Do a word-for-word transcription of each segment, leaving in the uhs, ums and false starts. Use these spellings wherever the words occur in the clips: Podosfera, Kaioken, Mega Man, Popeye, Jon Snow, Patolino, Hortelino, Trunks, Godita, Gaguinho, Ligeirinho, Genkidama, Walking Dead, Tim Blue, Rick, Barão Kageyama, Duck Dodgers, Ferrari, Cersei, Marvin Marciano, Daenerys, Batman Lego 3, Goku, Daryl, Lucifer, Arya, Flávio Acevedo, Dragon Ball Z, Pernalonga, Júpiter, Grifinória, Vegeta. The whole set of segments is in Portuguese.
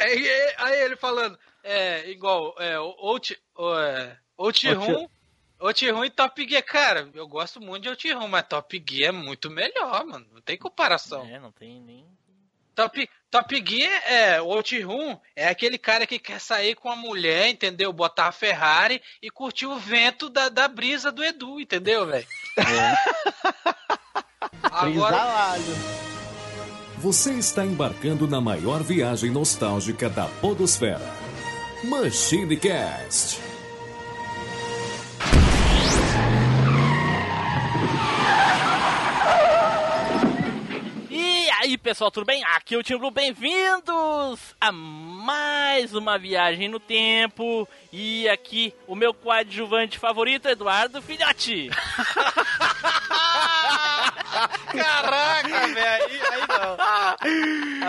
Aí, aí ele falando, é, igual, é, OutRun, OutRun e Top Gear, cara, eu gosto muito de OutRun, mas Top Gear é muito melhor, mano, não tem comparação. É, não tem nem... Top, Top Gear, é, o OutRun é aquele cara que quer sair com a mulher, entendeu? Botar a Ferrari e curtir o vento da, da brisa do Edu, entendeu, velho? É. Agora... Você está embarcando na maior viagem nostálgica da podosfera. MachineCast. E aí, pessoal, tudo bem? Aqui é o Tim Blue, bem-vindos a mais uma viagem no tempo. E aqui o meu coadjuvante favorito, Eduardo Filhote. Caraca, velho, aí, aí não.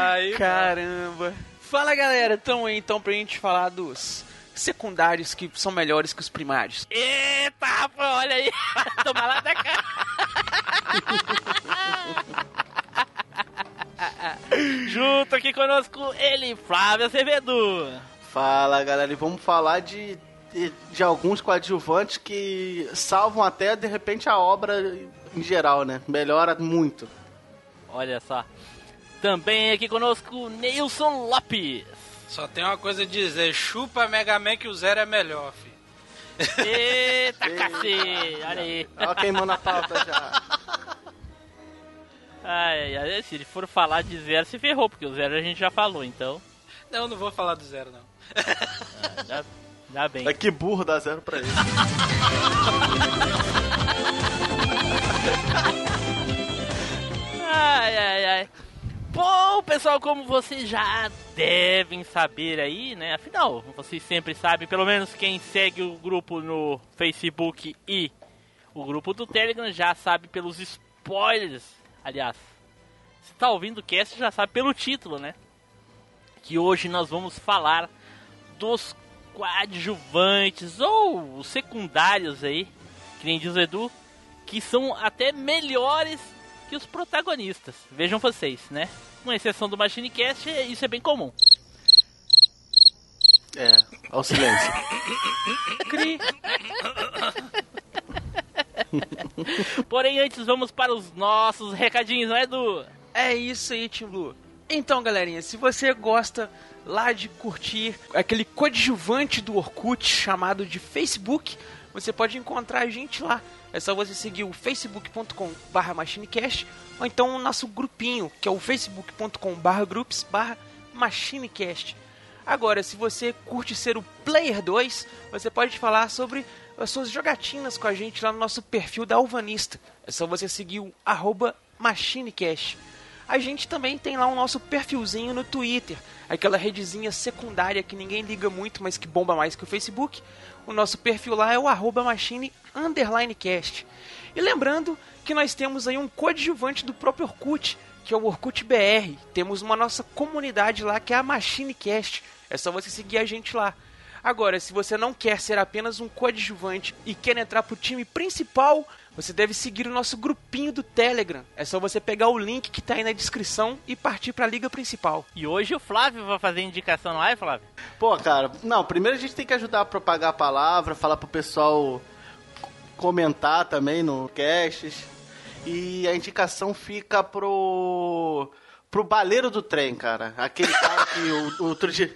Aí, caramba. Mano. Fala, galera, então aí então, pra gente falar dos secundários que são melhores que os primários. Eita, rapaz, olha aí. Toma lá da cara. Junto aqui conosco, ele, Flávio Acevedo. Fala, galera, e vamos falar de... de alguns coadjuvantes que salvam até, de repente, a obra em geral, né? Melhora muito. Olha só. Também aqui conosco, Nelson Lopes. Só tem uma coisa a dizer. Chupa Mega Man que o zero é melhor, filho. Eita, cacete. Olha aí. Olha queimando a pauta já. Ai, ai, se ele for falar de zero, se ferrou, porque o zero a gente já falou, então... Não, não vou falar do zero, não. Ah, já... Dá bem. É que burro, dá zero pra ele. Ai, ai, ai. Bom, pessoal, como vocês já devem saber aí, né? Afinal, vocês sempre sabem, pelo menos quem segue o grupo no Facebook e o grupo do Telegram já sabe pelos spoilers. Aliás, se tá ouvindo o cast já sabe pelo título, né? Que hoje nós vamos falar dos coadjuvantes ou os secundários aí, que nem diz o Edu, que são até melhores que os protagonistas. Vejam vocês, né? Com exceção do MachineCast, isso é bem comum. É, ao silêncio. Cri. Porém, antes vamos para os nossos recadinhos, não é, Edu? É isso aí, Tim Blue. Então, galerinha, se você gosta lá de curtir aquele coadjuvante do Orkut chamado de Facebook, você pode encontrar a gente lá. É só você seguir o facebook ponto com barra machinecast ou então o nosso grupinho, que é o facebook ponto com barra groups barra machinecast. Agora, se você curte ser o Player dois, você pode falar sobre as suas jogatinas com a gente lá no nosso perfil da Alvanista. É só você seguir o arroba machinecast. A gente também tem lá o nosso perfilzinho no Twitter, aquela redezinha secundária que ninguém liga muito, mas que bomba mais que o Facebook. O nosso perfil lá é o arroba machine underline cast. E lembrando que nós temos aí um coadjuvante do próprio Orkut, que é o Orkut B R. Temos uma nossa comunidade lá que é a MachineCast. É só você seguir a gente lá. Agora, se você não quer ser apenas um coadjuvante e quer entrar pro time principal, você deve seguir o nosso grupinho do Telegram. É só você pegar o link que tá aí na descrição e partir pra liga principal. E hoje o Flávio vai fazer indicação, não é, Flávio? Pô, cara, não, primeiro a gente tem que ajudar a propagar a palavra, falar pro pessoal comentar também no casts. E a indicação fica pro... pro baleiro do trem, cara. Aquele cara que o outro dia...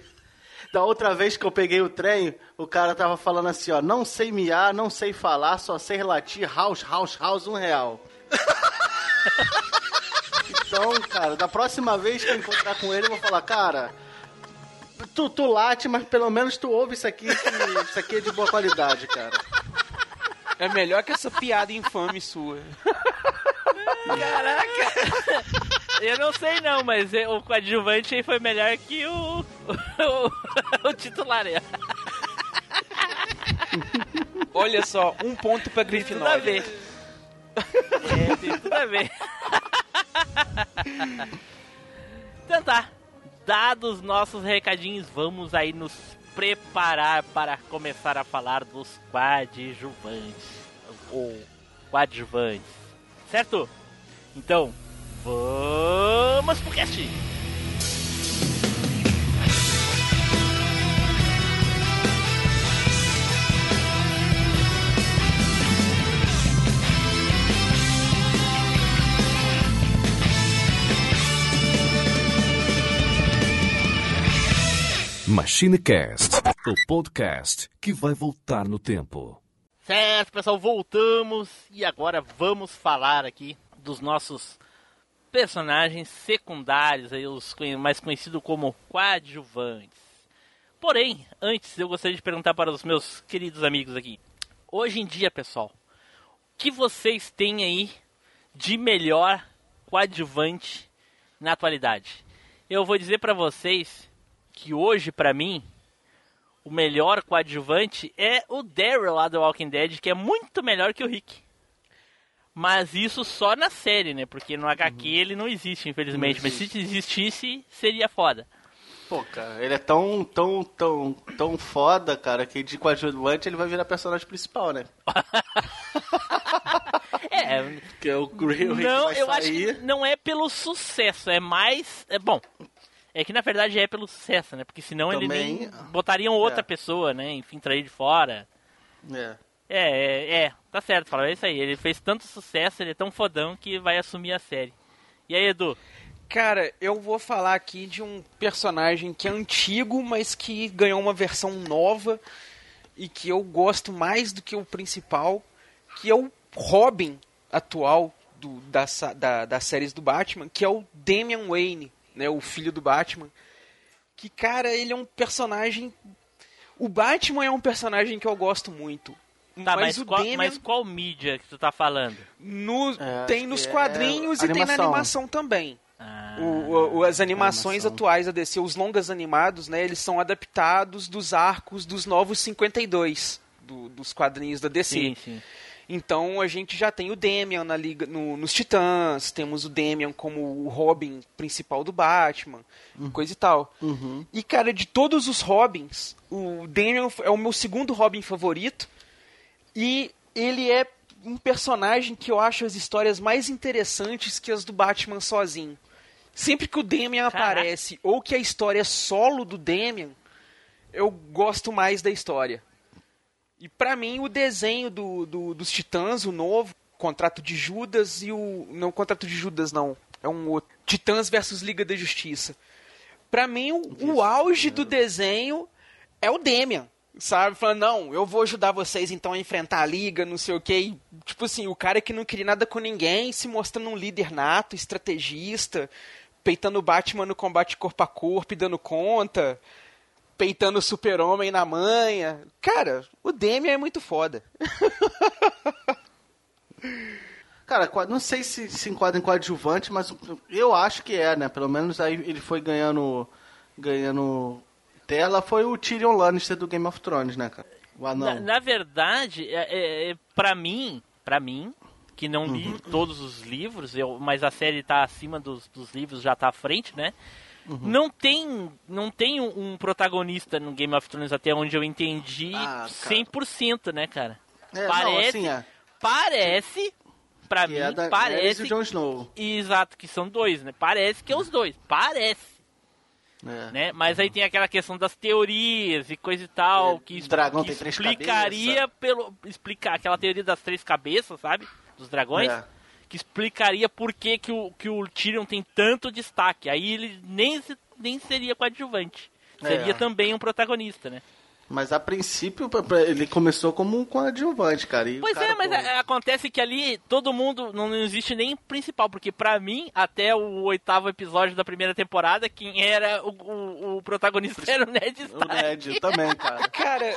Da outra vez que eu peguei o trem, o cara tava falando assim, ó, não sei miar, não sei falar, só sei latir, house, house, house, um real. Então, cara, da próxima vez que eu encontrar com ele, eu vou falar, cara, tu, tu late, mas pelo menos tu ouve isso aqui, isso aqui é de boa qualidade, cara. É melhor que essa piada infame sua. Caraca! Eu não sei não, mas o coadjuvante aí foi melhor que o... o, o titular. Olha só, um ponto pra Grifinória. Tem tudo a ver. É, tem tudo a ver. Então tá, dados nossos recadinhos, vamos aí nos preparar para começar a falar dos coadjuvantes. Ou coadjuvantes. Certo? Então... vamos pro cast! MachineCast, o podcast que vai voltar no tempo. Certo, pessoal, voltamos e agora vamos falar aqui dos nossos personagens secundários, aí, os mais conhecidos como coadjuvantes. Porém, antes eu gostaria de perguntar para os meus queridos amigos aqui. Hoje em dia, pessoal, o que vocês têm aí de melhor coadjuvante na atualidade? Eu vou dizer para vocês que hoje, pra mim, o melhor coadjuvante é o Daryl lá do Walking Dead, que é muito melhor que o Rick. Mas isso só na série, né? Porque no H Q uhum. ele não existe, infelizmente. Não existe. Mas se existisse, seria foda. Pô, cara, ele é tão, tão, tão, tão foda, cara, que de coadjuvante ele vai virar personagem principal, né? É, que é o Grill não, eu sair. Acho que não é pelo sucesso, é mais... É bom... É que na verdade é pelo sucesso, né? Porque senão também... eles nem botariam outra é. pessoa, né? Enfim, trair de fora. É. É, é, é. Tá certo, Flávio. É isso aí. Ele fez tanto sucesso, ele é tão fodão que vai assumir a série. E aí, Edu? Cara, eu vou falar aqui de um personagem que é antigo, mas que ganhou uma versão nova e que eu gosto mais do que o principal, que é o Robin atual do, da, da, das séries do Batman, que é o Damian Wayne. Né, o filho do Batman, que, cara, ele é um personagem... O Batman é um personagem que eu gosto muito. Tá, mas, mas, o qual, Damian... mas qual mídia que tu tá falando? No... É, tem nos quadrinhos é... e animação. Tem na animação também. Ah, o, o, as animações animação. atuais da D C, os longas animados, né, eles são adaptados dos arcos dos novos cinquenta e dois, do, dos quadrinhos da D C. Sim, sim. Então a gente já tem o Damian na liga, no, nos Titãs, temos o Damian como o Robin principal do Batman, uhum. coisa e tal. Uhum. E, cara, de todos os Robins, o Damian é o meu segundo Robin favorito e ele é um personagem que eu acho as histórias mais interessantes que as do Batman sozinho. Sempre que o Damian Caraca. aparece ou que a história é solo do Damian, eu gosto mais da história. E pra mim o desenho do, do, dos Titãs, o novo, Contrato de Judas e o... Não, Contrato de Judas não, é um outro. Titãs versus Liga da Justiça. Pra mim o, o auge do desenho é o Damian, sabe? Falando, não, eu vou ajudar vocês então a enfrentar a Liga, não sei o quê. E, tipo assim, o cara que não queria nada com ninguém, se mostrando um líder nato, estrategista, peitando o Batman no combate corpo a corpo e dando conta... Peitando o Super-Homem na manha. Cara, o Damian é muito foda. Cara, não sei se se enquadra em coadjuvante, mas eu acho que é, né? Pelo menos aí ele foi ganhando, ganhando tela. Foi o Tyrion Lannister do Game of Thrones, né, cara? O anão. Na, na verdade, é, é, pra mim, pra mim, que não li uhum. todos os livros, eu, mas a série tá acima dos, dos livros, já tá à frente, né? Uhum. Não tem, não tem um, um protagonista no Game of Thrones, até onde eu entendi, ah, cem por cento, né, cara? É, parece, não, assim é. Parece, pra que mim, é da, parece... É o Jon Snow. Exato, que são dois, né? Parece que é os dois, parece. É. Né? Mas uhum. aí tem aquela questão das teorias e coisa e tal, é, que, es- dragão que tem explicaria... pelo explicar aquela teoria das três cabeças, sabe? Dos dragões. É. Que explicaria por que, que, o, que o Tyrion tem tanto destaque. Aí ele nem, nem seria coadjuvante. Seria é. também um protagonista, né? Mas a princípio ele começou como um coadjuvante, cara. E pois cara, é, mas pô... a, acontece que ali todo mundo... Não, não existe nem principal. Porque pra mim, até o oitavo episódio da primeira temporada, quem era o, o, o protagonista era o Ned Stark. O Ned também, cara. Cara...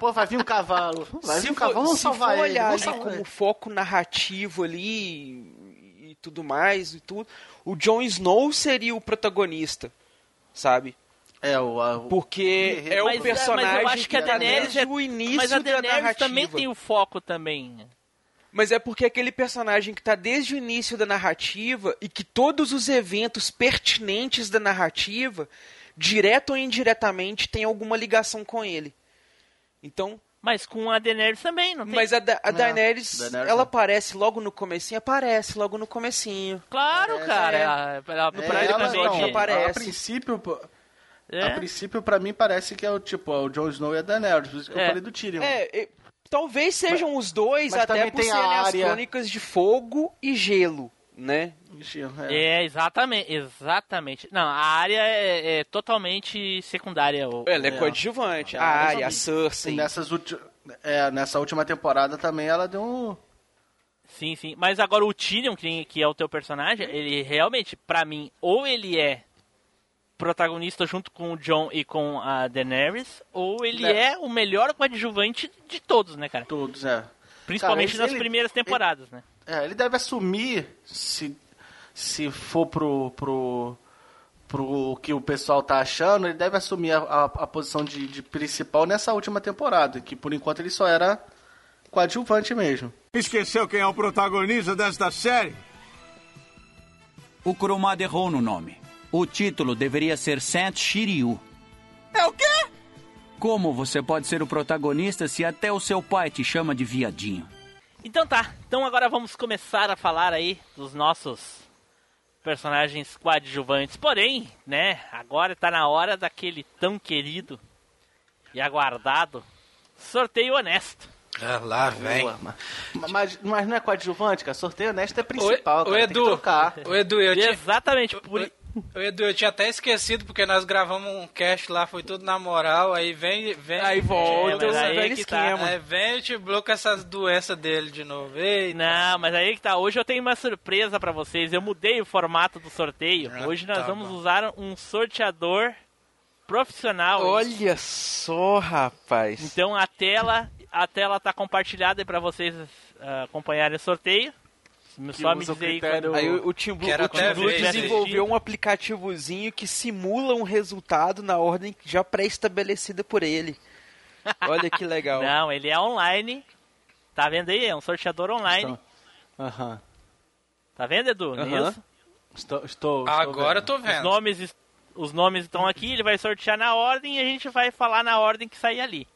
Pô, vai vir um cavalo. Vai vir um cavalo, vamos salvar ele. Se for olhar ele, como ele. Foco narrativo ali e tudo mais, e tudo, o Jon Snow seria o protagonista, sabe? É, o, a, o... Porque é o mas, personagem mas eu acho que a Daenerys é o início mas a Daenerys da narrativa. Também tem o foco também. Mas é porque aquele personagem que está desde o início da narrativa e que todos os eventos pertinentes da narrativa, direto ou indiretamente, tem alguma ligação com ele. Então... Mas com a Daenerys também, não tem? Mas a, da- a não, Daenerys, Daenerys, ela não. aparece logo no comecinho, aparece logo no comecinho. Claro, é, cara. Ela, ela, é, ela, ela não, aparece. A princípio... É? A princípio, pra mim, parece que é o tipo, o Jon Snow e a Daenerys, por isso que eu falei do Tyrion. É, e, talvez sejam mas, os dois, até por serem as Crônicas de Fogo e Gelo. né? É, exatamente, exatamente. Não, a Arya é, é totalmente secundária. Ela é, é coadjuvante, a Arya, a Cersei. Nessas ulti... é, nessa última temporada também ela deu um... Sim, sim. Mas agora o Tyrion, que é o teu personagem, ele realmente, pra mim, ou ele é protagonista junto com o Jon e com a Daenerys, ou ele é, é o melhor coadjuvante de todos, né, cara? Todos, é. Principalmente cara, ele, nas ele, primeiras temporadas, ele, né? É, ele deve assumir, se, se for pro, pro, pro que o pessoal tá achando, ele deve assumir a, a, a posição de, de principal nessa última temporada, que por enquanto ele só era coadjuvante mesmo. Esqueceu quem é o protagonista desta série? O Kurumada errou no nome. O título deveria ser Saint Shiryu. É o quê? Como você pode ser o protagonista se até o seu pai te chama de viadinho? Então tá, então agora vamos começar a falar aí dos nossos personagens coadjuvantes. Porém, né, agora tá na hora daquele tão querido e aguardado sorteio honesto. Ah, lá vem. Mas, mas não é coadjuvante, cara, sorteio honesto é principal, o Edu, o Edu, eu te... Exatamente, por... O... Ô Edu, eu tinha até esquecido, porque nós gravamos um cast lá, foi tudo na moral, aí vem... vem aí volta, aí é que tá, aí vem e te bloqueia essas doenças dele de novo. Eita. Não, mas aí que tá, hoje eu tenho uma surpresa pra vocês, eu mudei o formato do sorteio, ah, hoje nós tá vamos bom. usar um sorteador profissional. Olha só, rapaz! Então a tela, a tela tá compartilhada pra vocês uh, acompanharem o sorteio. Só me dizer aí, quando... aí o Tim Blue, o Tim Blue desenvolveu um aplicativozinho que simula um resultado na ordem já pré-estabelecida por ele. Olha que legal. Não, ele é online. Tá vendo aí? É um sorteador online. Aham. Uhum. Tá vendo, Edu? Uhum. Isso? Estou, estou, estou Agora vendo. eu tô vendo. Os nomes, os nomes estão aqui, ele vai sortear na ordem e a gente vai falar na ordem que sair ali.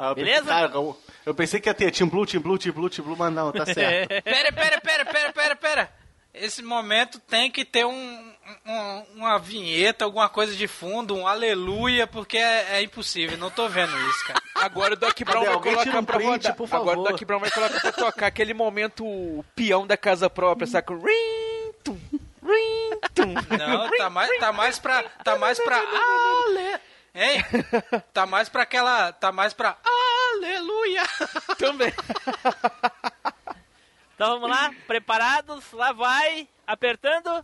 Ah, eu Beleza? Pensei, ah, eu, eu pensei que ia ter Tim Blue, Tim Blue, Tim Blue, Tim Blue, mas não, tá certo. Pera, pera, pera, pera, pera, pera. Esse momento tem que ter um, um, uma vinheta, alguma coisa de fundo, um aleluia, porque é, é impossível, não tô vendo isso, cara. Agora o Doc Brown vai colocar um pra print, rodar. Por favor. Agora o Doc Brown vai colocar pra tocar aquele momento peão da casa própria, saca? Ring, tum, ring, tum. Não, tá mais, tá mais pra... Tá mais pra... Hein? Tá mais pra aquela... Tá mais pra... Aleluia! Também. Então vamos lá? Preparados? Lá vai! Apertando!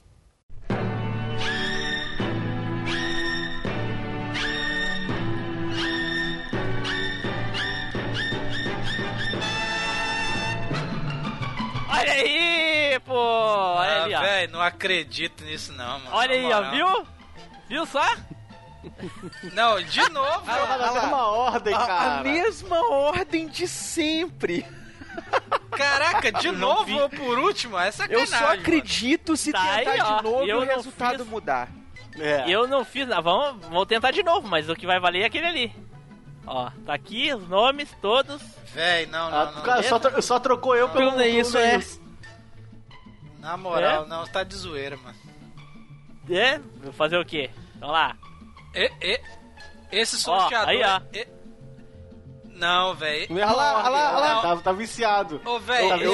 Olha aí, pô! Olha ah, ali, ó. Véio, não acredito nisso não, mano. Olha aí, ó. Viu? Viu só? Não, de novo. Ah, lá, lá. Uma ordem, a, cara. A mesma ordem de sempre. Caraca, de novo vi. ou por último? É sacanagem. Eu só acredito mano. se tá tentar aí, de novo e o resultado fiz... mudar. É. Eu não fiz nada. Vamos, vou tentar de novo, mas o que vai valer é aquele ali. Ó, tá aqui os nomes todos. Véi, não, não, ah, não. Cara, só, tro só trocou eu não, pelo... Não, é isso, é. Na moral, é? não, tá de zoeira, mano. É? Vou fazer o quê? Vamos lá. E, e, esse sorteador... Oh, aí, ó. E... Não, velho. Olha lá, olha lá, olha lá. Tá viciado. Ô, velho,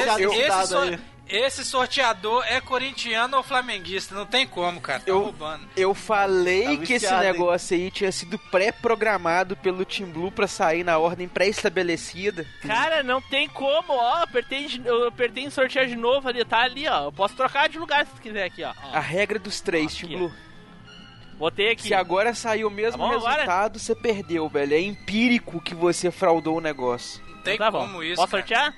esse sorteador é corintiano ou flamenguista? Não tem como, cara. Tá eu, roubando. Eu falei tá viciado, que esse negócio hein? aí tinha sido pré-programado pelo Tim Blue pra sair na ordem pré-estabelecida. Cara, não tem como, ó. Apertei, eu apertei em sortear de novo ali. Tá ali, ó. Eu posso trocar de lugar se quiser aqui, ó. ó. A regra dos três, Tim Blue. Botei aqui. Se agora saiu o mesmo tá bom, resultado, agora? você perdeu, velho. É empírico que você fraudou o negócio. Não tem tá como bom. isso, Posso cara. sortear?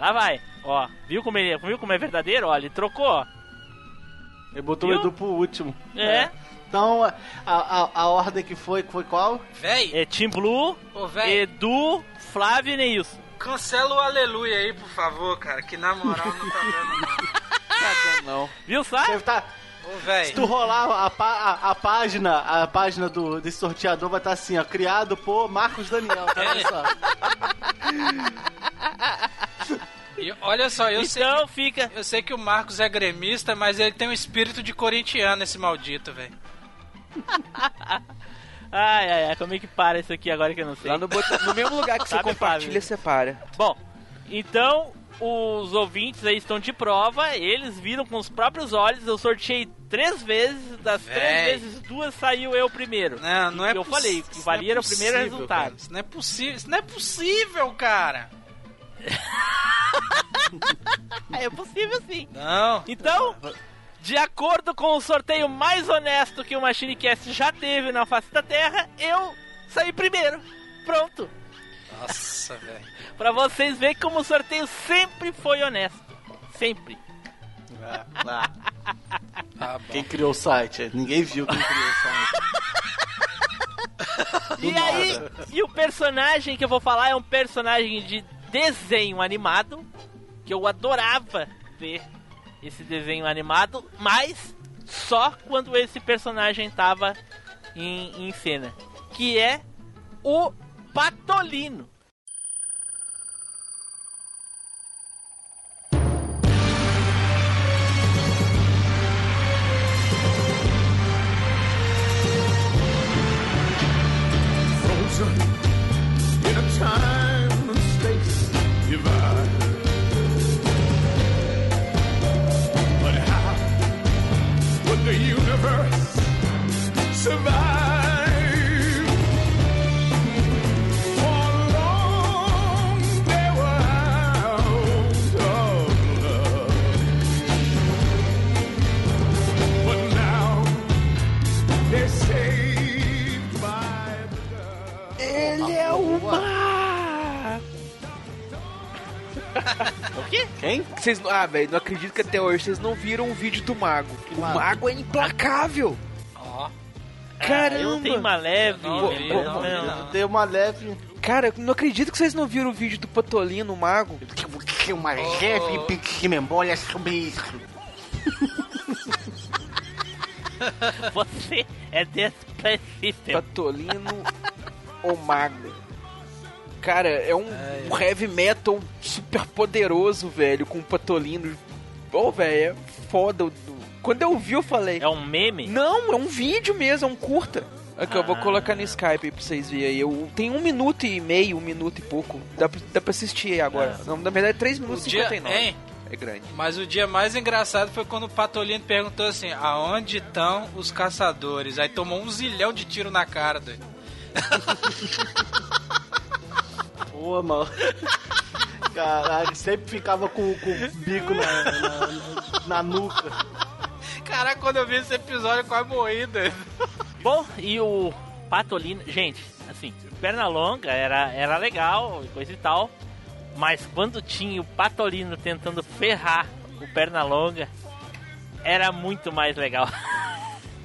Lá vai. Ó, viu como, ele, viu como é verdadeiro? Ó, ele trocou, ó. Ele botou viu? o Edu pro último. É. é. Então, a, a, a ordem que foi, foi qual? Véi. É Tim Blue, Ô, véi. Edu, Flávio e Neilson. Cancela o aleluia aí, por favor, cara. Que na moral não tá dando, não. Tá dando, não. Viu, sabe? Deve tá... Ô, se tu rolar a, a, a página, a página do, desse sorteador vai estar tá assim, ó, criado por Marcos Daniel, tá vendo só? E olha só, eu, então sei que, fica... eu sei que o Marcos é gremista, mas ele tem um espírito de corintiano, esse maldito, velho. Ai, ai, ai, como é que para isso aqui agora que eu não sei? Lá no, bot... no mesmo lugar que você Sabe, compartilha, Fábio? você para. Bom, então... os ouvintes aí estão de prova, eles viram com os próprios olhos, eu sorteei três vezes, das Véi. três vezes, duas saiu eu primeiro. Não, não é eu falei, que valia é o primeiro resultado. Cara, isso não é possível, isso não é possível, cara! É possível sim. Não. Então, de acordo com o sorteio mais honesto que o MachineCast já teve na face da Terra, eu saí primeiro. Pronto. Nossa, velho. Pra vocês verem como o sorteio sempre foi honesto. Sempre. Ah, ah. Ah, quem criou o site? Ninguém viu quem criou o site. E nada. Aí, e o personagem que eu vou falar é um personagem de desenho animado, que eu adorava ver esse desenho animado, mas só quando esse personagem tava em, em cena, que é o Patolino. Ele é uma... O quê? Quem? Vocês... Ah, velho, não acredito que até hoje vocês não viram o vídeo do Mago. Que o mago? Mago é implacável. Ó. Oh. Caramba. Eu tenho uma leve. Eu tenho uma leve. Cara, não acredito que vocês não viram o vídeo do Patolino, o Mago. Eu tenho uma leve pequena memória sobre isso. Você é desprezível. Patolino... O Mago. Cara, é um Ai, heavy metal super poderoso, velho, com o Patolino. Ô, oh, velho, é foda. Quando eu vi, eu falei... É um meme? Não, é um vídeo mesmo, é um curta. Aqui, ah. eu vou colocar no Skype aí pra vocês verem aí. Eu, tem um minuto e meio, um minuto e pouco. Dá pra, dá pra assistir aí agora. Não, na verdade, é três minutos e cinquenta e nove. Dia, hein? É grande. Mas o dia mais engraçado foi quando o Patolino perguntou assim, aonde estão os caçadores? Aí tomou um zilhão de tiro na cara, doido. Boa, mano. Caralho, sempre ficava com, com o bico na, na, na nuca. Caraca, quando eu vi esse episódio, quase morri. Bom, e o Patolino... Gente, assim, Pernalonga era, era legal e coisa e tal, mas quando tinha o Patolino tentando ferrar o Pernalonga, era muito mais legal.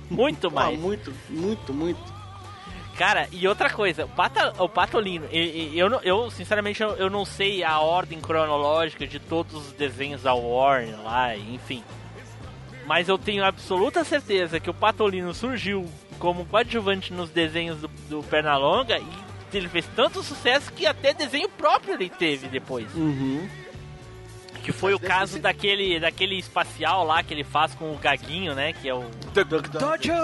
Muito mais. Ah, muito, muito, muito. Cara, e outra coisa, o, Pata, o Patolino, eu, eu, eu sinceramente eu, eu não sei a ordem cronológica de todos os desenhos da Warner lá, enfim. Mas eu tenho absoluta certeza que o Patolino surgiu como coadjuvante nos desenhos do, do Pernalonga e ele fez tanto sucesso que até desenho próprio ele teve depois. Uhum. Que foi Mas o caso ser... daquele, daquele espacial lá que ele faz com o Gaguinho, né? Que é o... Duck Dodgers!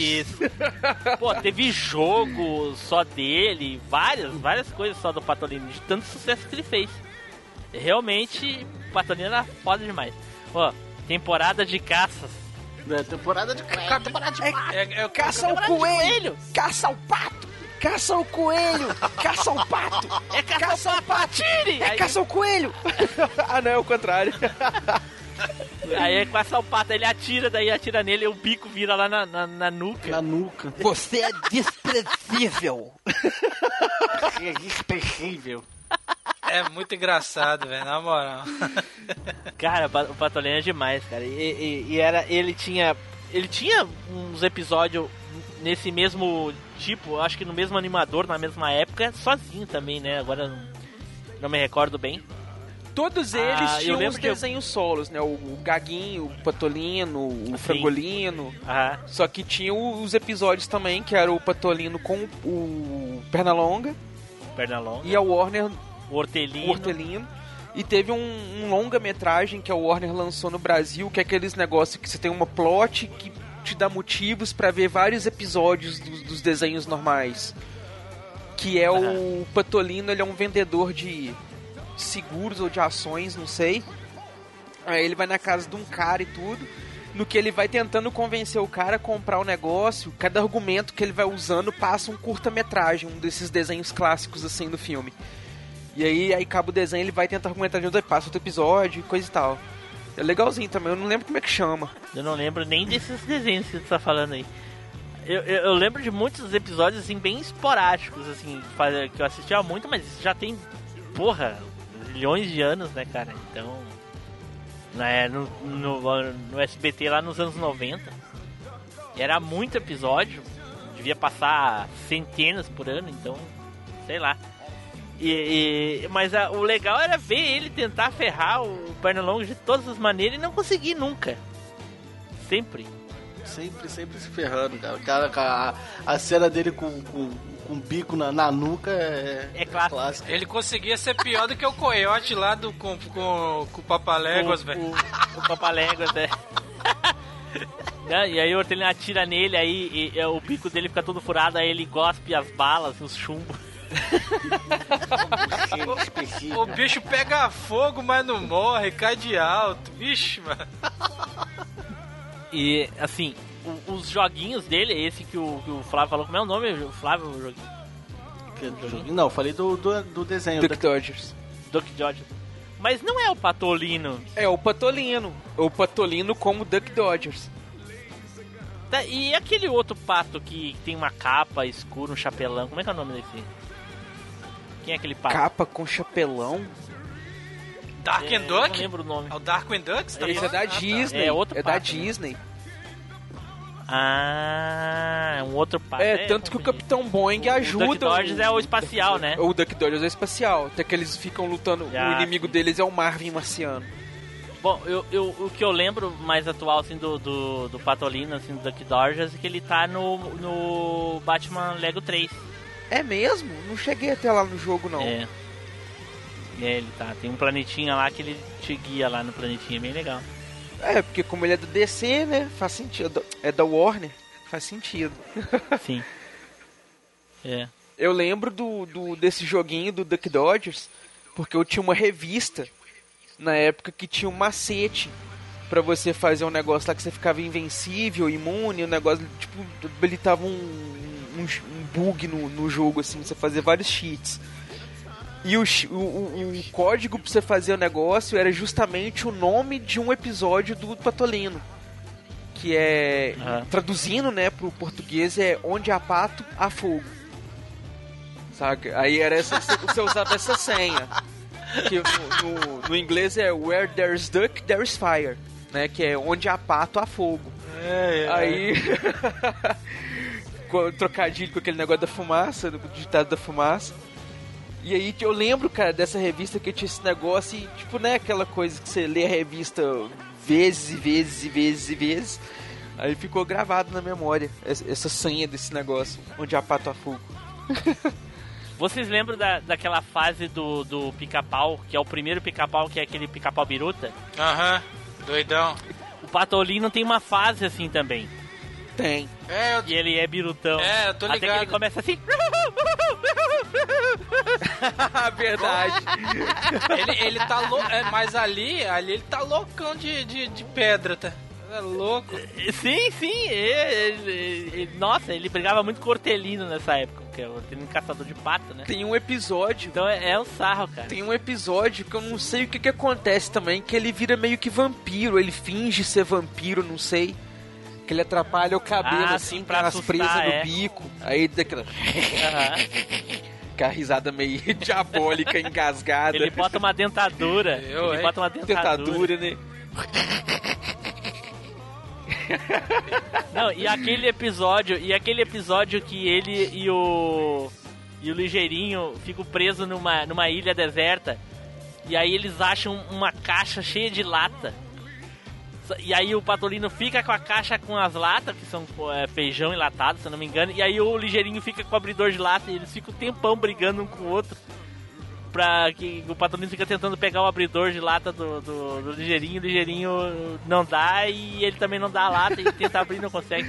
Isso. Pô, teve jogo só dele, várias, várias coisas só do Patolino, de tanto sucesso que ele fez. Realmente, o Patolino era foda demais. Ó, temporada de caças. É, temporada de caças. Temporada de pato. É, é, é, caça ao coelho! Caça ao pato! Caça ao coelho! Caça ao pato! É caça ao pato! Tire! É caça ao coelho! Ah, não, é o contrário. Aí é caça ao pato, ele atira, daí atira nele e o bico vira lá na, na, na nuca. Na nuca. Você é desprezível! É desprezível. É muito engraçado, velho, na moral. Cara, o Patolino é demais, cara. E, e, e era, ele tinha... Ele tinha uns episódios... Nesse mesmo tipo, acho que no mesmo animador, na mesma época, sozinho também, né? Agora não, não me recordo bem. Todos eles ah, tinham os desenhos eu... solos, né? O, o Gaguinho, o Patolino, o Sim. Frangolino. Ah. Só que tinham os episódios também, que era o Patolino com o Pernalonga. O Pernalonga. E a Warner... O Hortelino. O Hortelino. E teve um, um longa-metragem que a Warner lançou no Brasil, que é aqueles negócios que você tem uma plot que... te dá motivos pra ver vários episódios dos, dos desenhos normais. Que é o Patolino, ele é um vendedor de seguros ou de ações, não sei. Aí ele vai na casa de um cara e tudo, no que ele vai tentando convencer o cara a comprar o negócio, cada argumento que ele vai usando passa um curta-metragem, um desses desenhos clássicos assim do filme. E aí, aí acaba o desenho, ele vai tentar argumentar de onde passa outro episódio, coisa e tal. É legalzinho também, eu não lembro como é que chama. Eu não lembro nem desses desenhos que você tá falando aí. Eu, eu, eu lembro de muitos episódios, assim, bem esporádicos, assim, que eu assistia muito, mas já tem, porra, milhões de anos, né, cara? Então, né, no, no, no S B T lá nos anos noventa, era muito episódio, devia passar centenas por ano, então, sei lá. E, e, mas a, o legal era ver ele tentar ferrar o Pernalonga de todas as maneiras e não conseguir nunca. Sempre. Sempre, sempre se ferrando, cara. O cara, a, a cena dele com, com, com o bico na, na nuca é, é clássica. Ele conseguia ser pior do que o coiote lá do, com, com, com o Papaléguas, velho. O, o Papaléguas, é. E aí o Hortelino atira nele, aí e, e, o bico dele fica todo furado, aí ele gospe as balas, os chumbos. o, o bicho pega fogo, mas não morre, cai de alto, bicho, mano. E assim, o, os joguinhos dele, esse que o, que o Flávio falou, como é o nome? O Flávio, o joguinho? Que, o joguinho? Não, eu falei do, do, do desenho Duck Dodgers. Duck Dodgers. Mas não é o Patolino. É o Patolino. O Patolino como Duck Dodgers. Tá, e aquele outro pato que tem uma capa escura, um chapelão, como é que é o nome desse? Quem é aquele pato? Capa com chapelão? Dark é, and Duck? Não lembro o nome. É o Dark and Duck? Tá Esse é da Disney. É, outro é pato, da Disney. Né? Ah, é um outro pato. É, é tanto é, que o Capitão Boeing o ajuda. Duck Dodgers o, é o espacial, né? O Duck Dodgers é o espacial. Até que eles ficam lutando. Já, o inimigo sim. deles é o Marvin Marciano. Bom, eu, eu, o que eu lembro mais atual, assim, do, do, do Patolino, assim, do Duck Dodgers, é que ele tá no, no Batman Lego três. É mesmo? Não cheguei até lá no jogo, não. É. É, ele tá. Tem um planetinha lá que ele te guia lá no planetinha, é bem legal. É, porque como ele é do D C, né, faz sentido. É da Warner, faz sentido. Sim. É. Eu lembro do, do, desse joguinho do Duck Dodgers, porque eu tinha uma revista na época que tinha um macete pra você fazer um negócio lá que você ficava invencível, imune, o um negócio, tipo, habilitava um, um, um bug no, no jogo, assim, você fazia vários cheats. E o, o, o, o código pra você fazer o negócio era justamente o nome de um episódio do Patolino, que é, uhum. traduzindo, né, pro português, é Onde há Pato, há Fogo. Saca? Aí era essa, você usava essa senha. Que no, no, no inglês é Where there's duck, there's fire, né? Que é onde há pato, há fogo. É, é, aí é. Trocadilho com aquele negócio da fumaça, do ditado da fumaça. E aí eu lembro, cara, dessa revista que tinha esse negócio e, tipo, né, aquela coisa que você lê a revista vezes e vezes e vezes e vezes. Aí ficou gravado na memória essa senha desse negócio, onde há pato, há fogo. Vocês lembram da, daquela fase do, do Pica-Pau, que é o primeiro Pica-Pau, que é aquele Pica-Pau biruta? Aham, uhum, doidão. O Patolino tem uma fase assim também. Tem. É, eu... E ele é birutão. É, eu tô ligado. Até que ele começa assim... Verdade. ele, ele tá louco, é, mas ali, ali ele tá loucão de, de, de pedra, tá? É louco. Sim, sim. Ele, ele, ele, nossa, ele brigava muito com o Hortelino nessa época, que é o Hortelino caçador de pato, né? Tem um episódio... Então é, é um sarro, cara. Tem um episódio que eu não sei o que, que acontece também, que ele vira meio que vampiro, ele finge ser vampiro, não sei. Que ele atrapalha o cabelo, ah, assim, sim, pra as presas é. no bico. Aí daquela... Uhum. Com a risada meio diabólica, engasgada. Ele bota uma dentadura. Eu, ele é? bota uma dentadura. Dentadura, né? Não, e aquele episódio, e aquele episódio que ele e o e o Ligeirinho ficam presos numa, numa ilha deserta, e aí eles acham uma caixa cheia de lata, e aí o Patolino fica com a caixa com as latas, que são é, feijão enlatado, se eu não me engano, e aí o Ligeirinho fica com o abridor de lata, e eles ficam um tempão brigando um com o outro. Pra que o Patolino fica tentando pegar o abridor de lata do, do, do Ligeirinho, o Ligeirinho não dá e ele também não dá a lata e tenta abrir e não consegue.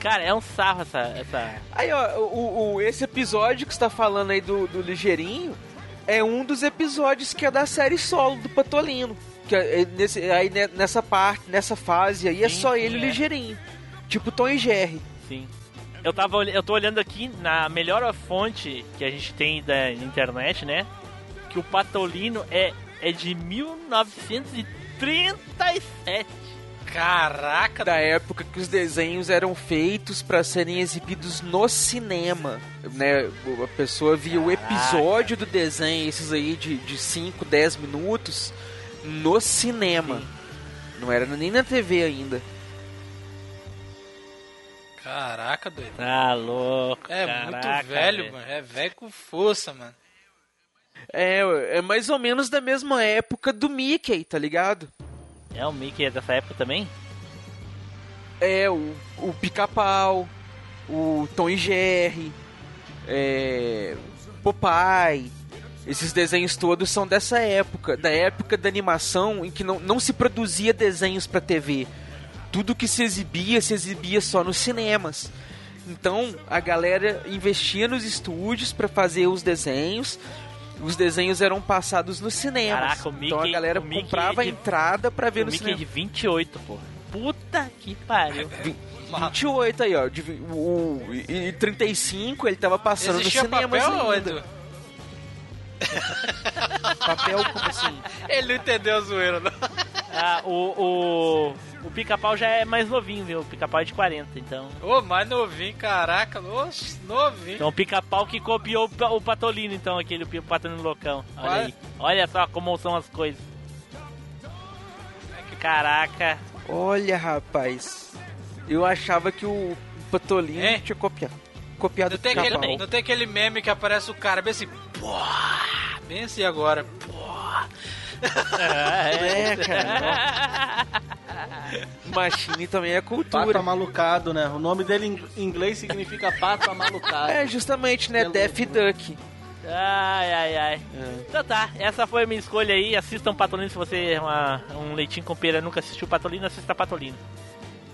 Cara, é um sarro essa... essa... Aí, ó, o, o, esse episódio que você tá falando aí do, do Ligeirinho é um dos episódios que é da série solo do Patolino. Que é nesse, aí nessa parte, nessa fase aí, é sim, só sim, ele é. Ligeirinho. Tipo Tom e Jerry. Sim. Eu, tava, eu tô olhando aqui na melhor fonte que a gente tem da internet, né? Que o Patolino é, é de mil novecentos e trinta e sete. Caraca! Da época que os desenhos eram feitos pra serem exibidos no cinema, né? A pessoa via o episódio do desenho, esses aí de cinco, dez minutos, no cinema. Sim. Não era nem na T V ainda. Caraca, doido. Tá louco, é caraca, muito velho, velho, mano. É velho com força, mano. É, é mais ou menos da mesma época do Mickey, tá ligado? É, o Mickey é dessa época também? É, o, o Pica-Pau, o Tom e Jerry, é, Popeye. Esses desenhos todos são dessa época. Da época da animação em que não, não se produzia desenhos pra T V. Tudo que se exibia, se exibia só nos cinemas. Então, a galera investia nos estúdios pra fazer os desenhos. Os desenhos eram passados nos cinemas. Caraca, o Mickey, então a galera comprava de, a entrada pra ver no Mickey cinema. O Mickey é de vinte e oito, porra. Puta que pariu. vinte e oito aí, ó. De, o, e trinta e cinco ele tava passando nos cinemas ainda. Papel como assim? Ele não entendeu a zoeira, não. Ah, o... o... O Pica-Pau já é mais novinho, viu? O Pica-Pau é de quarenta, então... Ô, oh, mais novinho, caraca. Nossa, novinho. Então o Pica-Pau que copiou o Patolino, então, aquele o Patolino loucão. Olha Vai. aí. Olha só como são as coisas. Caraca. Olha, rapaz. Eu achava que o Patolino é? tinha copiado. Copiado o Pica-Pau. Não tem aquele meme que aparece o cara bem assim... Pô, bem assim agora. Pô. É, cara. Machine também é cultura. Pato amalucado, né? O nome dele em inglês significa pato amalucado. É, justamente, né? É Deaf Duck. Ai, ai, ai. É. Então tá, essa foi a minha escolha aí. Assistam Patolino se você é uma, um leitinho com pera. Nunca assistiu Patolino, assista Patolino.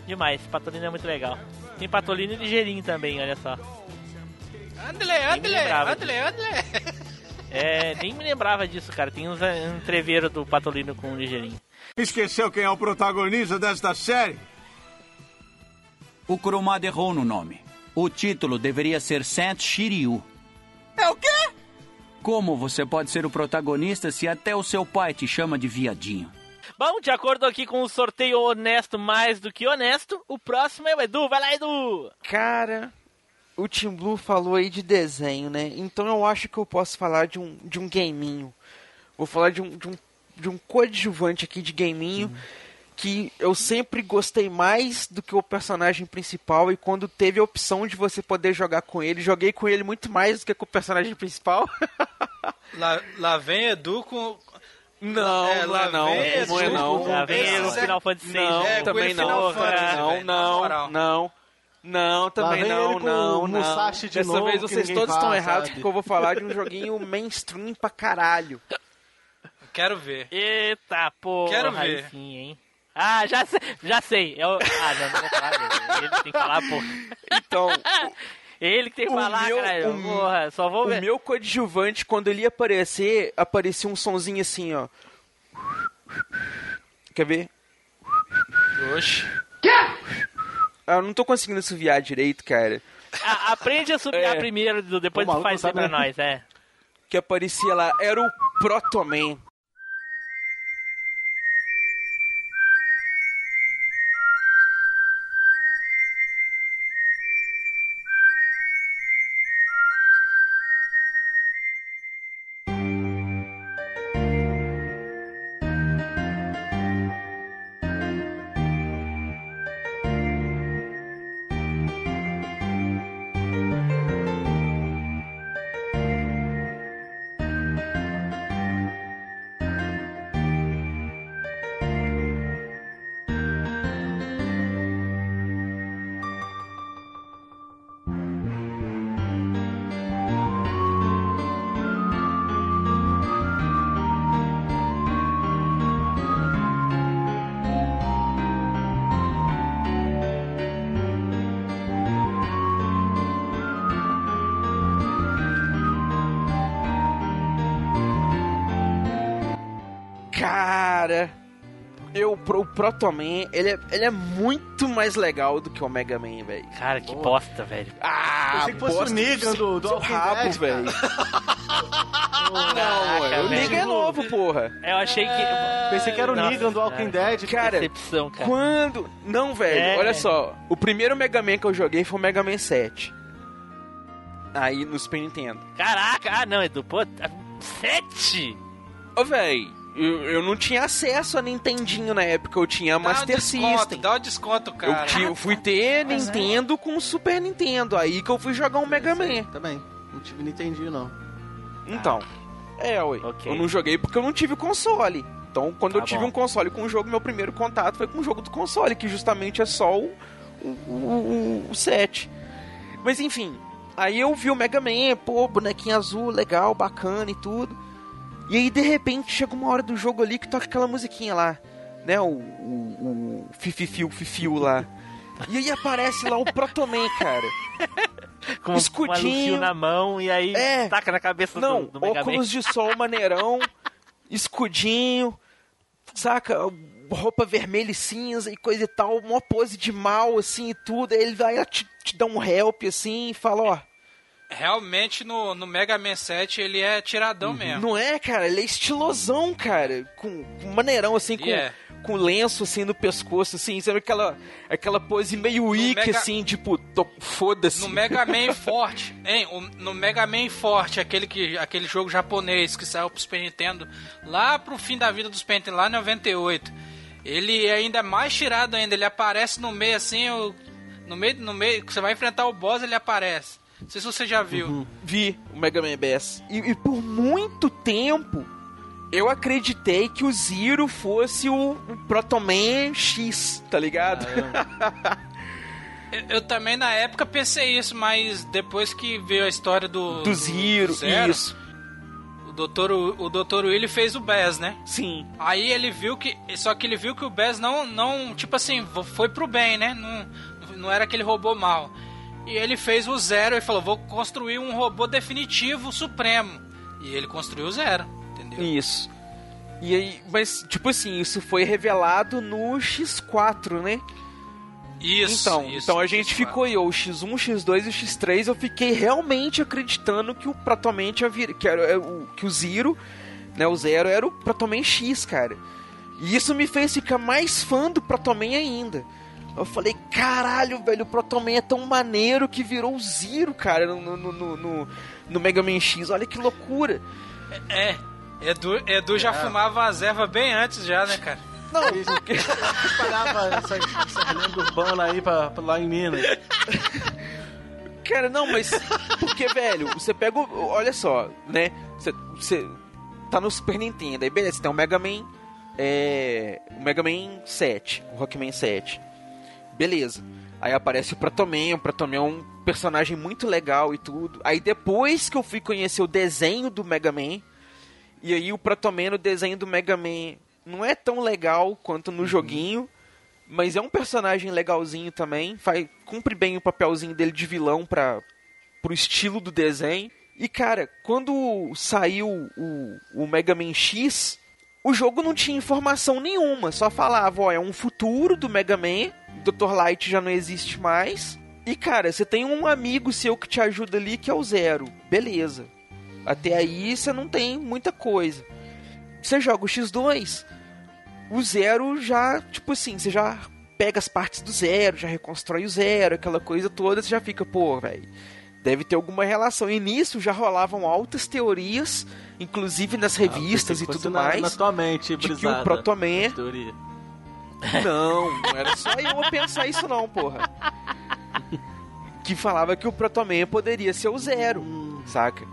Demais, Patolino é muito legal. Tem Patolino e Ligeirinho também, olha só. Andele, andele, andele, andele. É, nem me lembrava disso, cara. Tem uns entreveiros do Patolino com o Ligeirinho. Esqueceu quem é o protagonista desta série? O Kurumada errou no nome. O título deveria ser Saint Shiryu. É o quê? Como você pode ser o protagonista se até o seu pai te chama de viadinho? Bom, de acordo aqui com o sorteio honesto, mais do que honesto, o próximo é o Edu. Vai lá, Edu! Cara... O Tim Blue falou aí de desenho, né? Então eu acho que eu posso falar de um, de um gaminho. Vou falar de um, de um, de um coadjuvante aqui de gaminho, uhum. que eu sempre gostei mais do que o personagem principal, e quando teve a opção de você poder jogar com ele, joguei com ele muito mais do que com o personagem principal. Lá, lá vem Edu com... Não, é, lá não, vem não, é não. Lá vem Edu no Final Fantasy seis. Não, é, também não. Não, não, não. Não, também não, não, não. Dessa novo, vez vocês todos estão errados, porque eu vou falar de um joguinho mainstream pra caralho. Quero ver. Eita, porra. Quero ver. Sim, hein? Ah, já sei. Já sei. Eu... Ah, não, não vou falar dele. Ele tem que falar, porra. Então... Ele que tem que o falar, meu, cara. O, porra, só vou ver. O meu coadjuvante, quando ele ia aparecer, aparecia um sonzinho assim, ó. Quer ver? Oxi. Quê? Eu não tô conseguindo assoviar direito, cara. Ah, aprende a assoviar é. primeiro, depois tu faz isso pra nós, é. Que aparecia lá, era o Protoman. Cara, eu, o Protoman, ele é, ele é muito mais legal do que o Mega Man, velho. Cara, que bosta, velho. Ah, eu sei que fosse o Negan do, do rabo, velho. Não, ué, o Negan é novo, porra. Eu achei que... É... Pensei que era o Negan do Walking Dead. Cara, decepção, cara. Quando... Não, velho, é, olha é. só. O primeiro Mega Man que eu joguei foi o Mega Man sete. Aí, no Super Nintendo. Caraca! Ah, não, é do... sete? Ô, oh, velho, eu, eu não tinha acesso a Nintendinho na época. Eu tinha Master System. Dá um desconto, cara. Eu, tinha, eu fui ter Mas Nintendo é. com Super Nintendo. Aí que eu fui jogar um Mega Man. Também. Não tive Nintendinho, não. Então, ah. é, ué. Okay. Eu não joguei porque eu não tive console. Então, quando tá eu tive bom. um console com um jogo, meu primeiro contato foi com o jogo do console, que justamente é só o, o, o, o sete. Mas, enfim, aí eu vi o Mega Man, pô, bonequinho azul, legal, bacana e tudo. E aí, de repente, chega uma hora do jogo ali que toca aquela musiquinha lá, né? O, o, o fififiu, fifiu lá. E aí aparece lá o Protoman, cara. Com um escudinho na mão e aí é, taca na cabeça não, do, do Mega Man. Óculos de sol, maneirão, escudinho, saca? Roupa vermelha e cinza e coisa e tal, uma pose de mal, assim, e tudo. Aí ele vai te, te dá um help, assim, e fala, ó... Realmente, no, no Mega Man sete, ele é tiradão uhum. mesmo. Não é, cara? Ele é estilosão, cara. Com, com maneirão, assim, com... Yeah. com lenço, assim, no pescoço, assim, sabe aquela, aquela pose meio wick, mega... assim, tipo, tô... foda-se. No Mega Man Forte, hein, o, no Mega Man Forte, aquele, que, aquele jogo japonês que saiu pro Super Nintendo, lá pro fim da vida do Super Nintendo, lá em noventa e oito, ele é ainda mais tirado ainda, ele aparece no meio, assim, o, no meio, no meio, você vai enfrentar o boss, ele aparece. Não sei se você já viu. Uhum. Vi o Mega Man B S. E, e por muito tempo... Eu acreditei que o Zero fosse o Protoman X, tá ligado? Ah, eu... eu, eu também na época pensei isso, mas depois que veio a história do... Do Zero, do Zero isso. O doutor, o, o doutor Willy fez o Bass, né? Sim. Aí ele viu que... Só que ele viu que o Bass não, não... Tipo assim, foi pro bem, né? Não, não era aquele robô mal. E ele fez o Zero e falou, vou construir um robô definitivo, supremo. E ele construiu o Zero. Isso. E aí, mas, tipo assim, isso foi revelado no X quatro, né? Isso, então, isso, então a gente X quatro. Ficou aí, o X um, o X dois e o X três, eu fiquei realmente acreditando que o Protoman tinha vir, que era o que o Zero, né, o Zero era o Protoman X, cara. E isso me fez ficar mais fã do Protoman ainda. Eu falei, caralho, velho, o Protoman é tão maneiro que virou o Zero, cara, no, no, no, no, no Mega Man X, olha que loucura. É... é. Edu, Edu já é. fumava as ervas bem antes já, né, cara? Não, porque parava essa, essa lenda urbana aí pra, pra lá em Minas. Cara, não, mas... Porque, velho, você pega o... Olha só, né? Você, você tá no Super Nintendo, aí beleza, você tem o Mega Man... É, o Mega Man sete, o Rockman sete. Beleza. Aí aparece o Protoman, o Protoman é um personagem muito legal e tudo. Aí depois que eu fui conhecer o desenho do Mega Man... E aí o Protoman no desenho do Mega Man não é tão legal quanto no joguinho, mas é um personagem legalzinho também, faz, cumpre bem o papelzinho dele de vilão para pro estilo do desenho. E cara, quando saiu o, o Mega Man X, o jogo não tinha informação nenhuma, só falava, ó, é um futuro do Mega Man, doutor Light já não existe mais. E cara, você tem um amigo seu que te ajuda ali que é o Zero, beleza. Até aí você não tem muita coisa. Você joga o X dois, o Zero já, tipo assim, você já pega as partes do Zero, já reconstrói o Zero, aquela coisa toda, você já fica, pô, velho, deve ter alguma relação. E nisso já rolavam altas teorias, inclusive nas revistas ah, e tudo na, mais, na tua mente, de que o Protoman... Não, não era só eu pensar isso não, porra. Que falava que o Protoman poderia ser o Zero, hum. saca?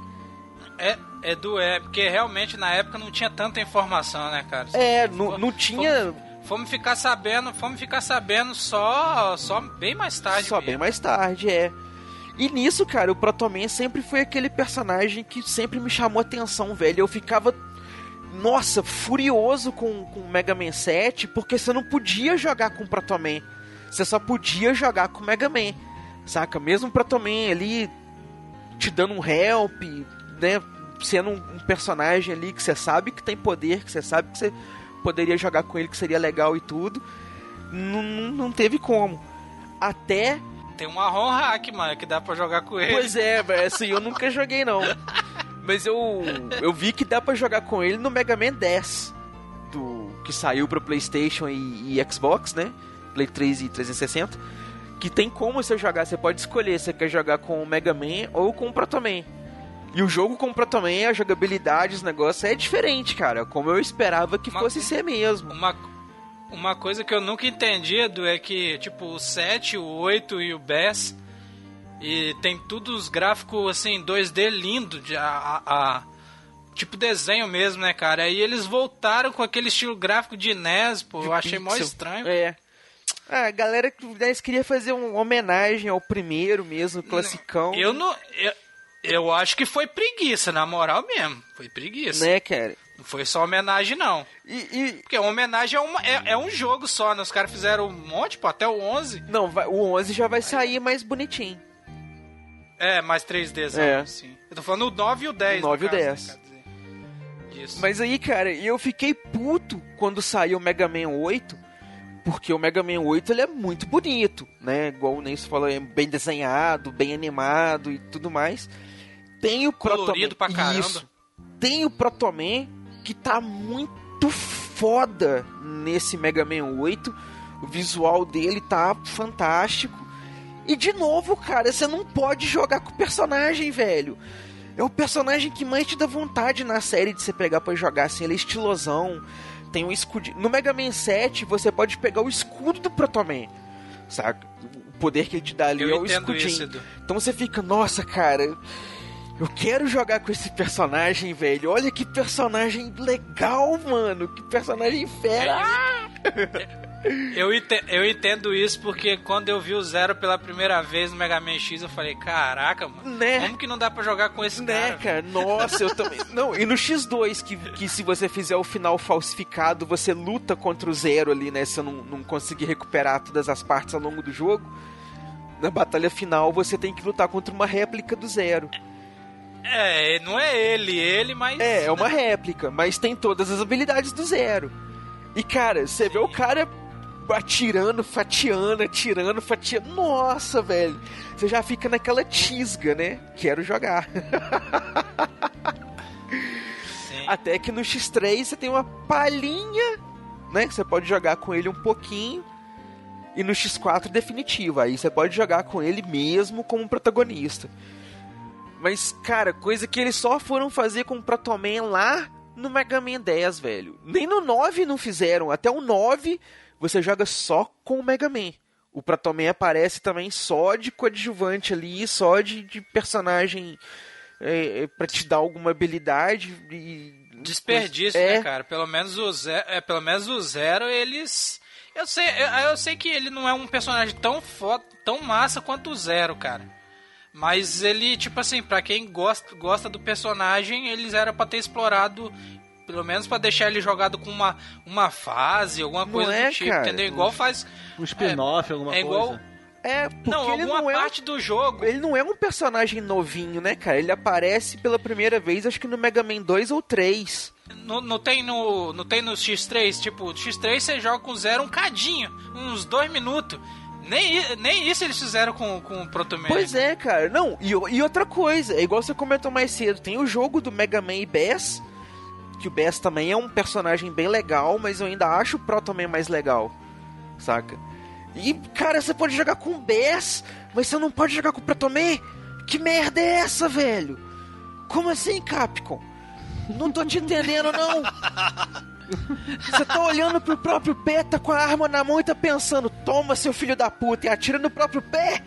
É, Edu, é, porque realmente na época não tinha tanta informação, né, cara? É, não, não tinha... Fomos, fomos ficar sabendo, fomos ficar sabendo só, só bem mais tarde. Só mesmo. bem mais tarde, é. E nisso, cara, o Protoman sempre foi aquele personagem que sempre me chamou atenção, velho. Eu ficava, nossa, furioso com, com o Mega Man sete, porque você não podia jogar com o Protoman. Você só podia jogar com o Mega Man, saca? Mesmo o Protoman ali te dando um help... Né, sendo um, um personagem ali que você sabe que tem poder, que você sabe que você poderia jogar com ele, que seria legal e tudo. N- não teve como. Até... Tem um Marrom Hack, mano, que dá pra jogar com ele. Pois é, velho. Assim, eu nunca joguei, não. Mas eu, eu vi que dá pra jogar com ele no Mega Man dez. Do, que saiu pra PlayStation e, e Xbox, né? Play três e trezentos e sessenta. Que tem como você jogar. Você pode escolher se você quer jogar com o Mega Man ou com o Proto Man. E o jogo com o Proto Man, a jogabilidade, os negócios é diferente, cara. Como eu esperava que uma, fosse ser mesmo. Uma, uma coisa que eu nunca entendi, Edu, é que, tipo, o sete, o oito e o dez... E tem tudo os gráficos, assim, dois D lindo, de, a, a, a, tipo desenho mesmo, né, cara? Aí eles voltaram com aquele estilo gráfico de N E S, pô, de eu achei pixel. Mó estranho. É. Ah, a galera que queria fazer uma homenagem ao primeiro mesmo, classicão. Eu não... Eu, eu acho que foi preguiça, na moral mesmo. Foi preguiça. Né, cara? Não foi só homenagem, não. E, e... Porque homenagem é, uma, é, é um jogo só, né? Os caras fizeram um monte, pô, até o onze. Não, vai, o onze já vai sair mais bonitinho. É, mais três D, é. Sim. Eu tô falando o nove e o dez. O nove e o dez. Né, isso. Mas aí, cara, eu fiquei puto quando saiu o Mega Man oito, porque o Mega Man oito ele é muito bonito, né? Igual o Nelson falou, é bem desenhado, bem animado e tudo mais. Tem o Proto Man. Colorido pra caramba. Isso. Tem o Proto Man, que tá muito foda nesse Mega Man oito. O visual dele tá fantástico. E de novo, cara, você não pode jogar com o personagem, velho. É o personagem que mais te dá vontade na série de você pegar pra jogar, assim, ele é estilosão. Tem um escudo. No Mega Man sete, você pode pegar o escudo do Proto Man, saca? O poder que ele te dá ali eu é o escudinho. Isso, Edu. Então você fica, nossa, cara, eu quero jogar com esse personagem, velho. Olha que personagem legal, mano. Que personagem fera. Ah! Eu entendo, eu entendo isso porque quando eu vi o Zero pela primeira vez no Mega Man X, eu falei, caraca, mano, né? Como que não dá pra jogar com esse né, cara? cara? Nossa, eu também... Não, e no X dois, que, que se você fizer o final falsificado, você luta contra o Zero ali, né? Se eu não, não conseguir recuperar todas as partes ao longo do jogo, na batalha final você tem que lutar contra uma réplica do Zero. É, não é ele, ele, mas... É, é uma réplica, mas tem todas as habilidades do Zero. E, cara, você vê o cara... atirando, fatiando, atirando, fatiando. Nossa, velho. Você já fica naquela tisga, né? Quero jogar. Sim. Até que no X três você tem uma palhinha, né? Que você pode jogar com ele um pouquinho. E no X quatro definitivo. Aí você pode jogar com ele mesmo como protagonista. Mas, cara, coisa que eles só foram fazer com o Proto Man lá no Mega Man dez, velho. Nem no nove não fizeram. Até o nove... Você joga só com o Mega Man. O Proto Man aparece também só de coadjuvante ali, só de, de personagem é, é, pra te dar alguma habilidade. E... Desperdício, é. Né, cara? Pelo menos o Zero, é, pelo menos o Zero eles... Eu sei, eu, eu sei que ele não é um personagem tão foda, tão massa quanto o Zero, cara. Mas ele, tipo assim, pra quem gosta, gosta do personagem, eles eram pra ter explorado... Pelo menos pra deixar ele jogado com uma, uma fase, alguma não coisa é, do tipo, cara, entendeu? Igual um, faz... Um spin-off, é, alguma é igual, coisa. É, porque não, ele alguma não é parte um, do jogo. Ele não é um personagem novinho, né, cara? Ele aparece pela primeira vez, acho que no Mega Man dois ou três. Não, não, tem, no, não tem no X três? Tipo, no X três você joga com Zero um cadinho, uns dois minutos. Nem, nem isso eles fizeram com, com o Proto Man. Pois é, cara. Não, e, e outra coisa, é igual você comentou mais cedo, tem o jogo do Mega Man e Bass... Que o Bass também é um personagem bem legal, mas eu ainda acho o Proto Man mais legal, saca? E, cara, você pode jogar com o Bass, mas você não pode jogar com o Proto Man? Que merda é essa, velho? Como assim, Capcom? Não tô te entendendo, não. Você tá olhando pro próprio pé, tá com a arma na mão e tá pensando, toma, seu filho da puta, e atira no próprio pé?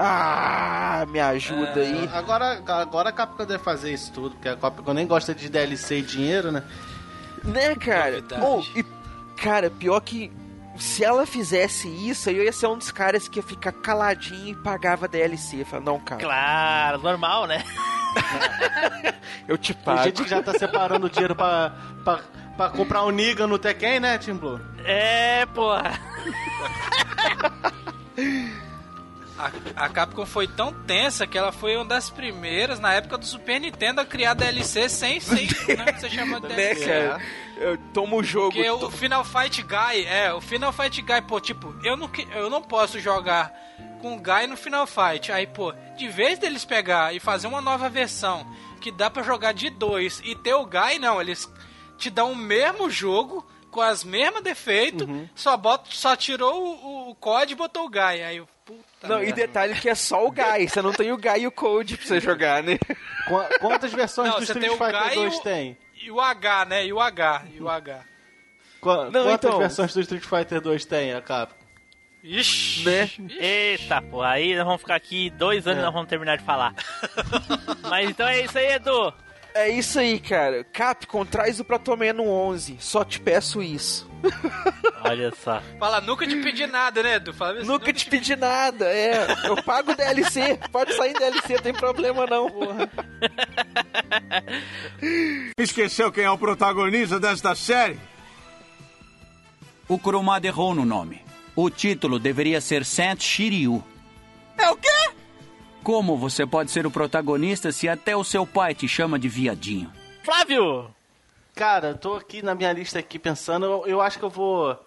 Ah, me ajuda é, aí. Agora, agora a Capcom deve fazer isso tudo, porque a Capcom nem gosta de D L C e dinheiro, né? Né, cara? Oh, e, cara, pior que se ela fizesse isso, eu ia ser um dos caras que ia ficar caladinho e pagava D L C. Falei, não, cara. Claro, normal, né? Eu te pago. Tem gente que já tá separando dinheiro pra, pra, pra comprar o um Niga no Tekken, né, Tim Blue? É, porra. A, a Capcom foi tão tensa que ela foi uma das primeiras, na época do Super Nintendo, a criar D L C sem, sem né, você chama de D L C. Né, cara? Eu tomo o jogo. Porque to... o Final Fight Guy, é, o Final Fight Guy, pô, tipo, eu não, eu não posso jogar com o Guy no Final Fight. Aí, pô, de vez deles pegar e fazer uma nova versão que dá pra jogar de dois e ter o Guy, não, eles te dão o mesmo jogo, com as mesmas defeitos, uhum. só, bota, só tirou o, o C O D e botou o Guy. Aí eu, puta não, e detalhe que é só o Guy, você não tem o Guy e o Code pra você jogar, né? Qu- quantas versões não, do Street Fighter dois tem? E o H, né? E o H, e o H. Qu- não, quantas então... versões do Street Fighter dois tem, a Capcom? Ixi, né? Ixi. Eita, pô, aí nós vamos ficar aqui dois anos e é. nós vamos terminar de falar. Mas então é isso aí, Edu. É isso aí, cara. Capcom, traz o Platoman no onze. Só te peço isso. Olha só. Fala, nunca te pedi nada, né, Edu? Fala, nunca, nunca te pedi nada, é. Eu pago D L C. Pode sair D L C, não tem problema não, porra. Esqueceu quem é o protagonista desta série? O Kurumada errou no nome. O título deveria ser Saint Shiryu. É o quê? Como você pode ser o protagonista se até o seu pai te chama de viadinho? Flávio! Cara, tô aqui na minha lista aqui pensando, eu, eu acho que eu vou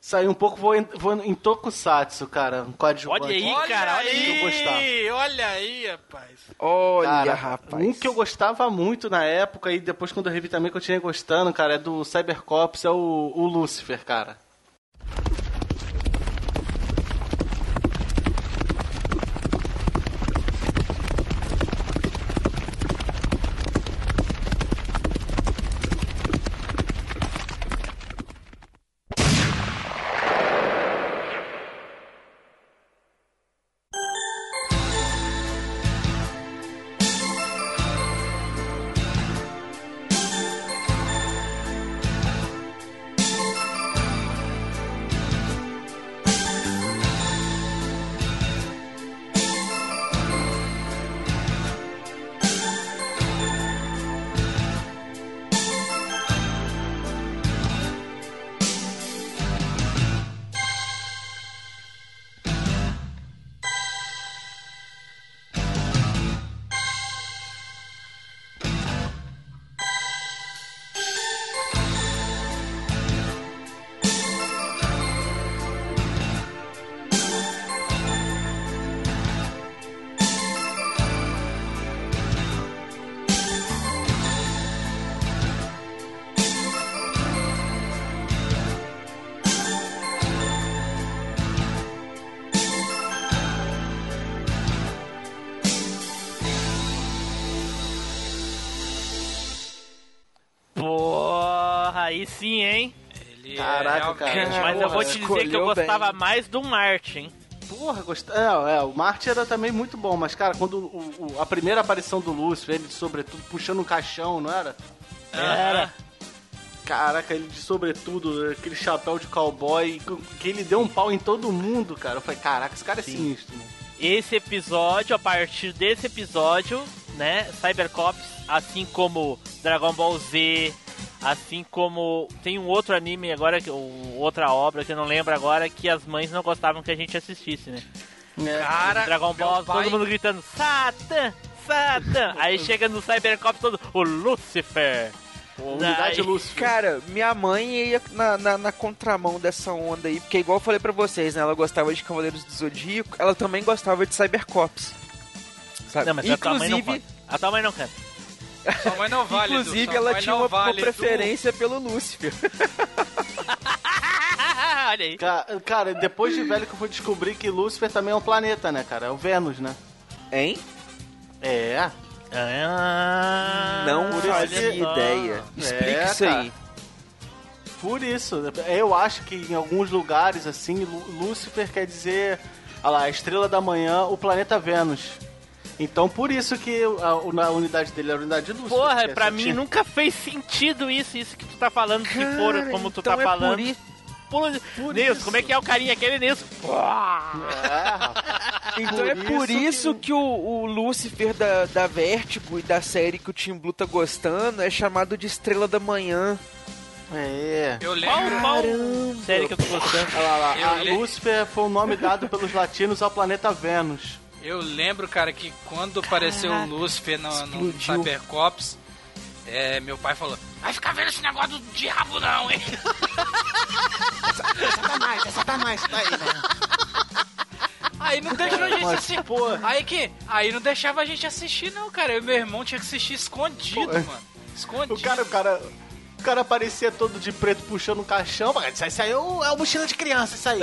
sair um pouco, vou em, vou em Tokusatsu, cara. Um coadjuvante. Olha aí, cara, olha aí, que eu gostava. Olha aí, rapaz. Olha, cara, rapaz. Um que eu gostava muito na época e depois quando eu revi também que eu tinha gostando, cara, é do Cybercops, é o, o Lucifer, cara. Sim, hein? Ele Caraca, é... cara. Mas porra, eu vou te dizer que eu gostava bem. mais do Marte, hein? Porra, gostava. É, é, o Marte era também muito bom, mas, cara, quando o, o, a primeira aparição do Lúcio, ele de sobretudo puxando um caixão, não era? Era. Caraca, ele de sobretudo, aquele chapéu de cowboy, que ele deu um pau em todo mundo, cara. Eu falei, caraca, esse cara Sim. é sinistro, mano. Esse episódio, a partir desse episódio, né, Cybercops, assim como Dragon Ball Z... Assim como tem um outro anime agora, ou outra obra que eu não lembro agora, que as mães não gostavam que a gente assistisse, né? Cara, Dragon Ball, pai... todo mundo gritando, Satan, Satan! Aí chega no Cybercop todo, o Lucifer! Unidade Daí... Lucifer. Cara, minha mãe ia na, na, na contramão dessa onda aí, porque igual eu falei pra vocês, né? Ela gostava de Cavaleiros do Zodíaco, ela também gostava de Cybercops. Sabe? Não, mas Inclusive... a tua mãe não, a tua mãe não canta. Sua mãe não vale, Inclusive, Edu, ela tinha uma, vale, uma preferência Edu. pelo Lúcifer. Olha aí. Cara, cara, depois de velho que eu fui descobrir que Lúcifer também é um planeta, né, cara? É o Vênus, né? Hein? É. Ah, não fazia ideia. Explica é, isso cara. aí. Por isso. Eu acho que em alguns lugares, assim, Lúcifer quer dizer... Olha lá, a estrela da manhã, o planeta Vênus. Então, por isso que a, a unidade dele é a unidade de luz. Porra, pra mim tinha... nunca fez sentido isso, isso que tu tá falando, cara, se for como tu então tá é falando. Por isso. Por, por Nilson, isso. Como é que é o carinha aquele, Nilson? É, então por é por isso, isso que... que o, o Lucifer da, da Vertigo e da série que o Tim Blue tá gostando é chamado de Estrela da Manhã. É. Eu lembro. Qual série que eu tô gostando? Olha lá, lá. A le... Lucifer foi o nome dado pelos latinos ao planeta Vênus. Eu lembro, cara, que quando Caraca, apareceu o Lucifer no, no Cybercops, é, meu pai falou: vai ficar vendo esse negócio do diabo não, hein? Essa tá mais, essa tá mais, tá aí, né? Aí não deixou a gente assistir, pô. Aí que, aí não deixava a gente assistir não, cara. Eu e meu irmão tinha que assistir escondido, pô, mano. Escondido. O cara, o cara... O cara aparecia todo de preto puxando um caixão. Isso aí é uma mochila de criança, isso aí.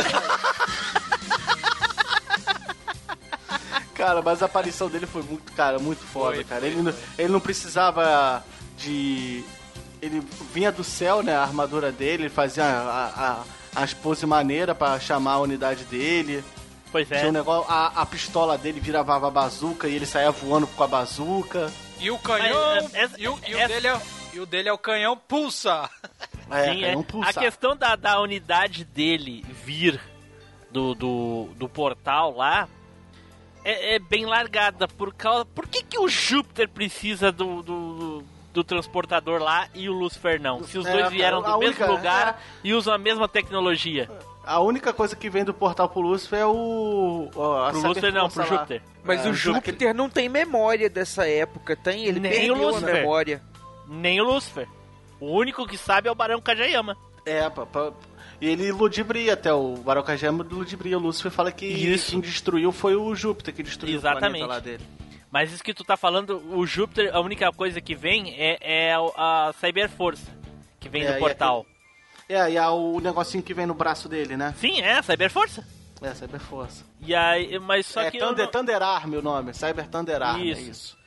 Cara, mas a aparição dele foi muito, cara, muito foda, foi, cara. Foi, ele, foi. ele não precisava de... Ele vinha do céu, né, a armadura dele, ele fazia a, a, as poses maneiras pra chamar a unidade dele. Pois é. Tinha um negócio, a, a pistola dele virava a bazuca e ele saía voando com a bazuca. E o canhão... Mas, essa, e o, e o essa... dele é... E o dele é o canhão pulsa. É, Sim, canhão pulsa. A questão da, da unidade dele vir do, do, do portal lá é, é bem largada. Por causa... Por que, que o Júpiter precisa do, do, do transportador lá e o Lucifer não? Se os é, dois vieram do única, mesmo lugar é, e usam a mesma tecnologia. A única coisa que vem do portal pro Lucifer é o... A pro Lucifer não, pro Júpiter. Mas é, o Júpiter, Júpiter não tem memória dessa época, tem? Ele nem perdeu o Lucifer. A memória. Nem o Lucifer. O único que sabe é o Barão Kageyama. É, e ele ludibria até. O Barão Kageyama ludibria. O Lucifer fala que isso. Quem destruiu foi o Júpiter que destruiu. Exatamente. O planeta lá dele. Mas isso que tu tá falando, o Júpiter, a única coisa que vem é, é a Cyberforça, que vem é, do portal. E aqui, é, e é o negocinho que vem no braço dele, né? Sim, é a Cyberforça. É a Cyberforça. E aí, mas só é, que... É Thunder, não... Thunder Arm o nome, Cyber Thunder Arm, isso. É isso.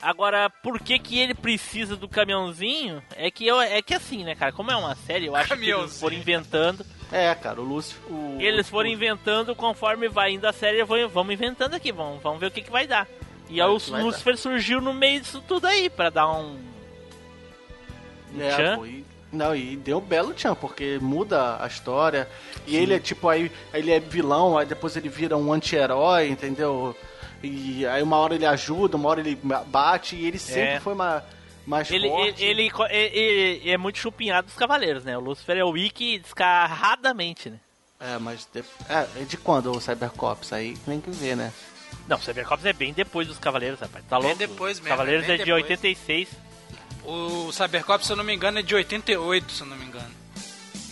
Agora, por que que ele precisa do caminhãozinho? É que, eu, é que assim, né, cara? Como é uma série, eu acho que eles foram inventando... É, cara, o Lúcio... O, eles foram o... inventando conforme vai indo a série, vou, vamos inventando aqui, vamos, vamos ver o que que vai dar. E é, aí o Lucifer surgiu no meio disso tudo aí, pra dar um... um é, tchan. Pô, e, não, e deu um belo tchan, porque muda a história. E Sim. ele é tipo, aí ele é vilão, aí depois ele vira um anti-herói, entendeu? E aí uma hora ele ajuda, uma hora ele bate, e ele sempre é. foi uma, mais ele, forte. Ele, ele, ele, ele é muito chupinhado dos cavaleiros, né? O Lucifer é o Wiki descarradamente, né? É, mas... De, é, de quando o Cybercops? Aí tem que ver, né? Não, o Cybercops é bem depois dos cavaleiros, rapaz. Tá louco? Bem depois mesmo. Cavaleiros é, é de depois. oitenta e seis. O Cybercops, se eu não me engano, é de oitenta e oito, se eu não me engano.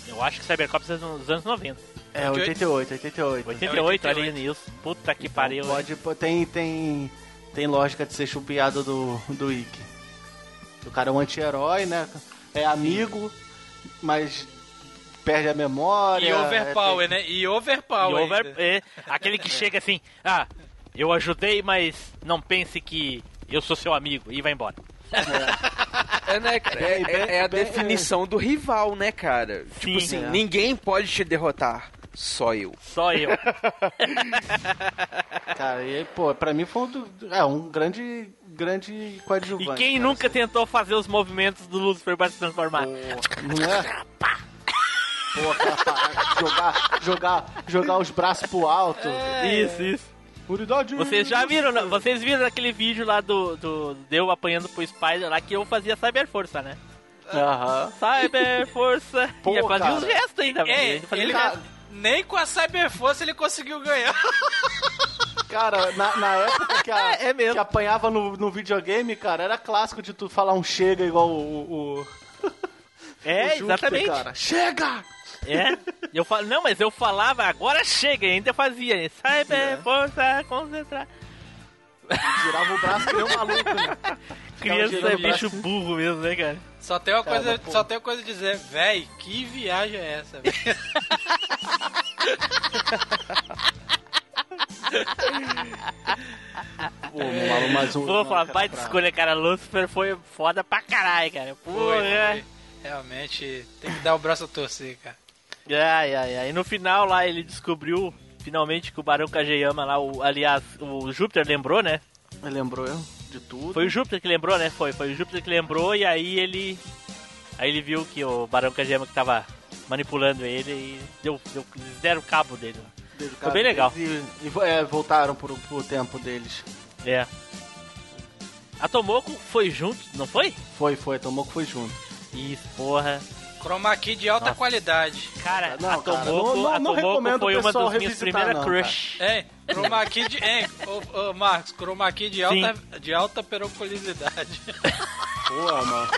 Eu acho que o Cybercops é dos anos noventa. É, oitenta e oito, oitenta e oito. oitenta e oito, olha nisso. Puta que então, pariu. Pode, tem, tem, tem lógica de ser chupiado do, do Ikki. O cara é um anti-herói, né? É amigo, mas perde a memória. E overpower, é, tem... né? E overpower. E over... é, aquele que chega assim, ah, eu ajudei, mas não pense que eu sou seu amigo. E vai embora. É, né, cara? É, é, é a definição do rival, né, cara? Sim, tipo assim, é. ninguém pode te derrotar. Só eu. Só eu. Cara, e pô, pra mim foi um, é, um grande, grande coadjuvante. E quem cara, nunca assim. tentou fazer os movimentos do Lucifer pra se transformar? Pô, pô cara, jogar, jogar, jogar os braços pro alto. É. Isso, isso. Puridade. Vocês já viram, vocês viram aquele vídeo lá do, do, do eu apanhando pro Spider lá que eu fazia Cyberforça, né? Aham. Cyberforça. E eu fazia uns gestos ainda. É, fazia ele tá... gesto. Nem com a Cyberforça ele conseguiu ganhar. Cara, na, na época que, a, é mesmo. que apanhava no, no videogame, cara, era clássico de tu falar um chega igual o... o é, o Júpiter, exatamente. Cara. Chega! É, eu falo, não, mas eu falava, agora chega, e ainda fazia, né? Cyberforça, concentrar. Girava o braço que nem um maluco, né? Criança é bicho burro mesmo, né, cara? Só tem uma cara, coisa, só tem uma coisa a dizer, véi, que viagem é essa, véi? Pô, maluco, mais um. Pô, uma baita pra... escolha, cara. Lucifer foi foda pra caralho, cara. Porra. Foi, realmente tem que dar o braço a torcer, cara. Ai, ai, ai. E no final lá ele descobriu finalmente que o Barão Kageyama lá, o, aliás, o Júpiter lembrou, né? Ele lembrou de tudo. Foi o Júpiter que lembrou, né? Foi, foi o Júpiter que lembrou e aí ele. Aí ele viu que o Barão Kageyama que tava manipulando ele e deu, deu, deram o cabo dele. Deu cabo Foi bem legal. E, e é, voltaram pro, pro tempo deles. É. A Tomoko foi junto, não foi? Foi, foi, a Tomoko foi junto. Isso, porra. Chroma Key de alta Nossa. qualidade. Cara, não, a Tomoko, não, não, a Tomoko foi uma das minhas primeiras crush. Cara. É, Chroma Key de... É, ô, ô, Marcos, Chroma Key de alta, de alta peroculosidade. Boa, mano.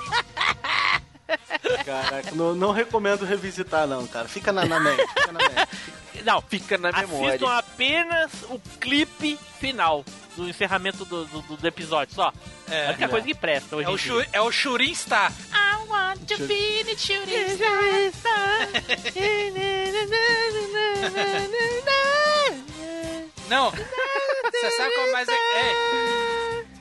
Caraca, não, não recomendo revisitar não, cara. Fica na, na mente, fica na mente. Não, fica na memória. Assistam apenas o clipe final do encerramento do, do, do episódio, só. É a única é. coisa que presta hoje. É o, Shur, é o Shurin Star. I want to be the Shurin Star. Não, você sabe qual mais é... é.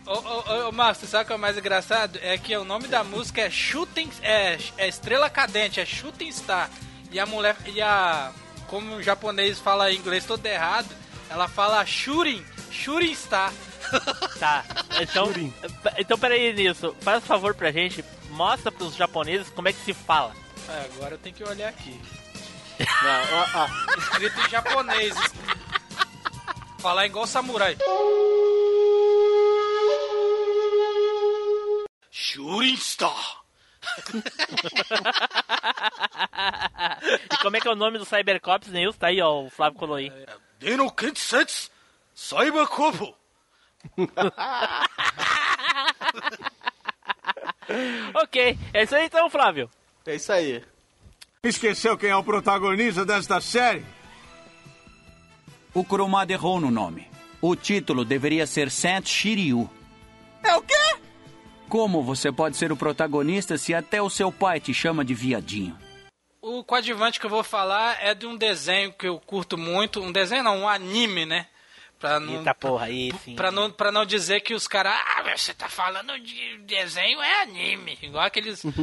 Ô, ô, ô, Márcio, sabe o que é o mais engraçado? É que o nome da música é Shooting... É, é Estrela Cadente, é Shooting Star. E a mulher... E a... Como o japonês fala inglês todo errado, ela fala Shooting, Shooting Star. Tá, então... então, peraí, Nilson. Faz um favor pra gente, mostra pros japoneses como é que se fala. É, agora eu tenho que olhar aqui. Não, ó, ó. Escrito em japonês. Falar igual samurai. Shooting Star. E como é que é o nome do Cybercops, Neil? Tá aí, ó, o Flávio colou aí. Deno Kitsets Cybercopo. Ok, é isso aí então, Flávio. É isso aí. Esqueceu quem é o protagonista desta série? O Kurumada errou no nome. O título deveria ser Saint Shiryu. É o quê? Como você pode ser o protagonista se até o seu pai te chama de viadinho? O coadjuvante que eu vou falar é de um desenho que eu curto muito. Um desenho não, um anime, né? Pra não, Eita porra, aí sim. Pra não, pra não dizer que os caras... Ah, você tá falando de desenho, é anime. Igual aqueles... os,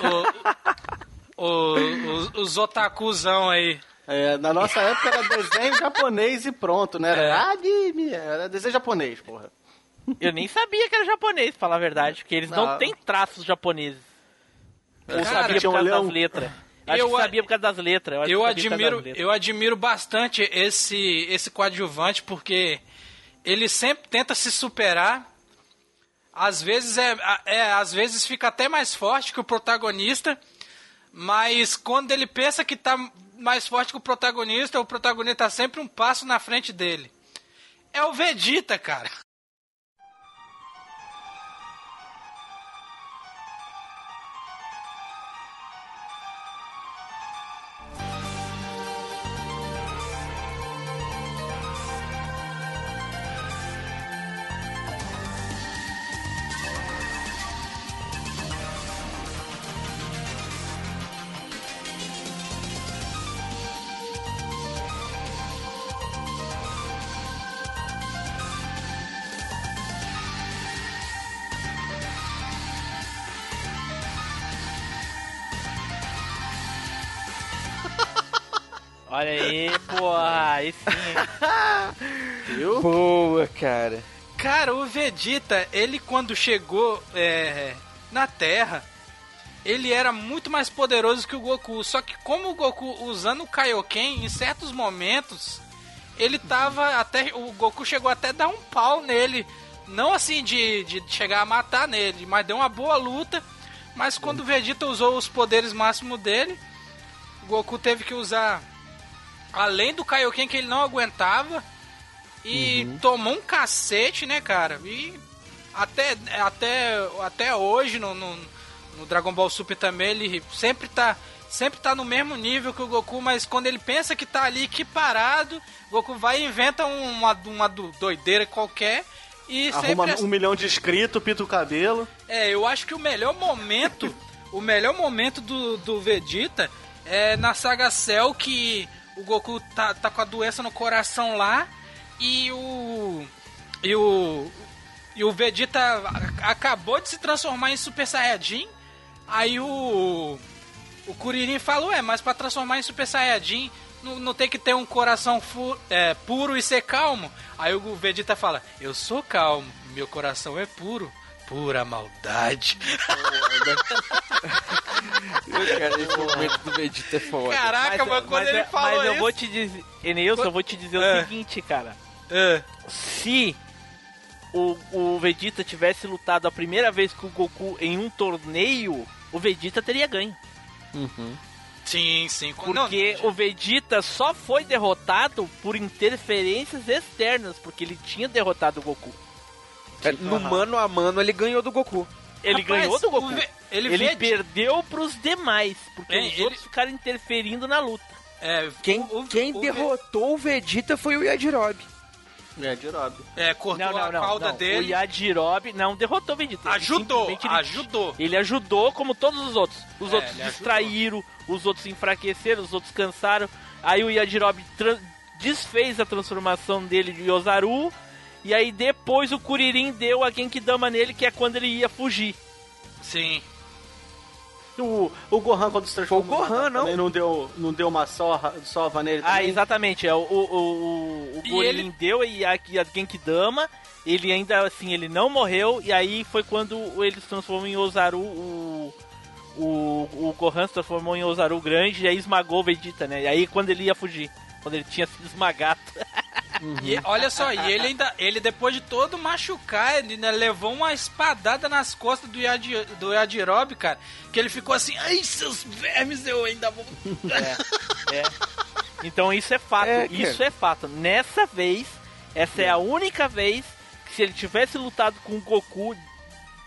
o, o, o, os, os otakuzão aí. É, na nossa época era desenho japonês e pronto, né? Era é. anime, era desenho japonês, porra. Eu nem sabia que era japonês, pra falar a verdade, porque eles não, não têm traços japoneses. Eu Cara, sabia por causa das letras. Acho eu que sabia por causa das letras. Eu, eu, admiro, das letras. eu admiro bastante esse, esse coadjuvante, porque ele sempre tenta se superar. Às vezes, é, é, às vezes fica até mais forte que o protagonista, mas quando ele pensa que tá mais forte que o protagonista, o protagonista tá sempre um passo na frente dele. É o Vegeta, cara. Olha aí, porra, aí sim. Viu? Boa, cara. Cara, o Vegeta, ele quando chegou é, na Terra, ele era muito mais poderoso que o Goku. Só que como o Goku usando o Kaioken, em certos momentos, ele tava até... O Goku chegou até a dar um pau nele. Não assim de, de chegar a matar nele, mas deu uma boa luta. Mas quando o Vegeta usou os poderes máximos dele, o Goku teve que usar... Além do Kaioken que ele não aguentava. E uhum. tomou um cacete, né, cara? E até, até, até hoje no, no, no Dragon Ball Super também ele sempre tá, sempre tá no mesmo nível que o Goku. Mas quando ele pensa que tá ali equiparado, o Goku vai e inventa uma, uma doideira qualquer. E arruma sempre... um milhão de inscritos, pinta o cabelo. É, eu acho que o melhor momento o melhor momento do, do Vegeta é na Saga Cell, que... O Goku tá, tá com a doença no coração lá e o. E o. E o Vegeta acabou de se transformar em Super Saiyajin. Aí o. O Kuririn fala: Ué, mas pra transformar em Super Saiyajin não, não tem que ter um coração fu- é, puro e ser calmo? Aí o Vegeta fala: Eu sou calmo, meu coração é puro. Pura maldade. Eu quero ir pro momento do Vegeta é foda. Caraca, mas, mas quando mas, ele falou mas isso... Mas eu vou te dizer... Enilson, eu vou te dizer uh, o seguinte, cara. Uh, Se o, o Vegeta tivesse lutado a primeira vez com o Goku em um torneio, o Vegeta teria ganho. Uhum. Sim, sim. Porque não, o Vegeta só foi derrotado por interferências externas, porque ele tinha derrotado o Goku. É, no uhum. mano a mano ele ganhou do Goku. Ele Rapaz, ganhou do Goku. Ve... Ele, ele ve... perdeu pros demais, porque é, os ele... outros ficaram interferindo na luta. É, quem o, quem o, derrotou o... o Vegeta foi o Yajirobe. Yajirobe. É, cortou não, não, a não, cauda não. dele. O Yajirobe não derrotou o Vegeta. Ajudou, ele ajudou. Ele ajudou como todos os outros. Os é, outros distraíram, ajudou. Os outros enfraqueceram, os outros cansaram. Aí o Yajirobe trans... desfez a transformação dele de Yozaru. E aí depois o Kuririn deu a Genkidama nele, que é quando ele ia fugir. Sim. O, o Gohan, quando se transformou... Foi o Gohan, não? Não deu, não deu uma sova, sova nele também? Ah, exatamente. É, o o, o, o Kuririn ele... deu e a, a Genkidama, ele ainda assim, ele não morreu. E aí foi quando ele se transformou em Ozaru, o, o, o Gohan se transformou em Ozaru grande e aí esmagou o Vegeta, né? E aí quando ele ia fugir, quando ele tinha sido esmagado... Uhum. E olha só, e ele ainda, ele depois de todo machucar, ele ainda levou uma espadada nas costas do, Yadi, do Yajirobe, cara, que ele ficou assim, ai, seus vermes, eu ainda vou... É, é. Então isso é fato, é, isso é fato. Nessa vez, essa é. é a única vez que se ele tivesse lutado com o Goku,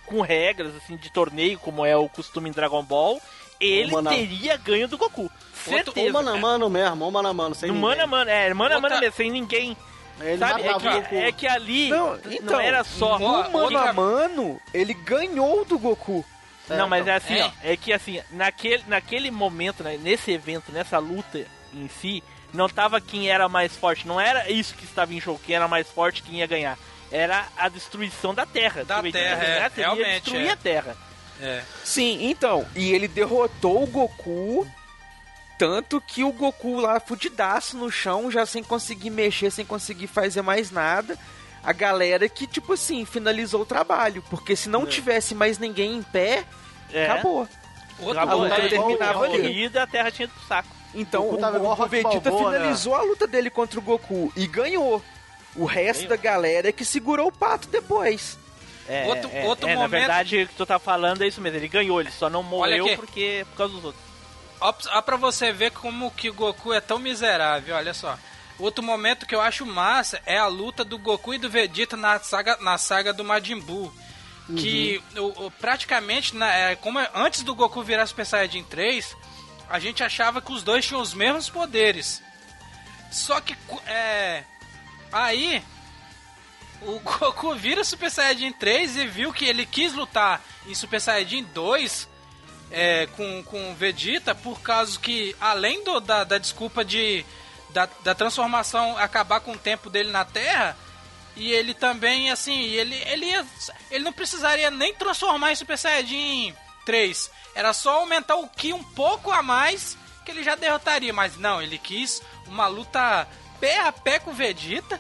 com regras, assim, de torneio, como é o costume em Dragon Ball, ele Uma teria na... ganho do Goku. Certeza. Ou mano a mano mesmo, ou mano a mano, sem no ninguém. Mano a mano, é, mano a mano mesmo, sem ninguém. Ele sabe, é que, o Goku. é que ali não, então, não era só... No mano a mano, ele ganhou do Goku. Certo. Não, mas é assim, é, ó, é que assim, naquele, naquele momento, né, nesse evento, nessa luta em si, não tava quem era mais forte, não era isso que estava em jogo, quem era mais forte, quem ia ganhar. Era a destruição da Terra. Da Terra, é, realmente. Destruir é. a Terra. É. Sim, então, e ele derrotou o Goku, tanto que o Goku lá fudidaço no chão, já sem conseguir mexer, sem conseguir fazer mais nada, a galera que, tipo assim, finalizou o trabalho, porque se não é. tivesse mais ninguém em pé, é. acabou. Outra a luta é terminava é ali. E a Terra tinha ido pro saco. Então o, o, o Vegeta Balboa, finalizou né? a luta dele contra o Goku e ganhou. O resto ganhou. da galera é que segurou o pato depois. É, outro, é, outro é momento... na verdade, o que tu tá falando é isso mesmo, ele ganhou, ele só não morreu porque, por causa dos outros. Ó pra você ver como que o Goku é tão miserável, olha só. Outro momento que eu acho massa é a luta do Goku e do Vegeta na saga, na saga do Majin Buu. Uhum. Que o, o, praticamente, na, como antes do Goku virar Super Saiyajin três, a gente achava que os dois tinham os mesmos poderes. Só que, é, aí... o Goku vira Super Saiyajin três e viu que ele quis lutar em Super Saiyajin dois é, com, com o Vegeta por causa que, além do, da, da desculpa de da, da transformação acabar com o tempo dele na Terra, e ele também, assim, ele, ele, ia, ele não precisaria nem transformar em Super Saiyajin três. Era só aumentar o Ki um pouco a mais que ele já derrotaria. Mas não, ele quis uma luta pé a pé com o Vegeta.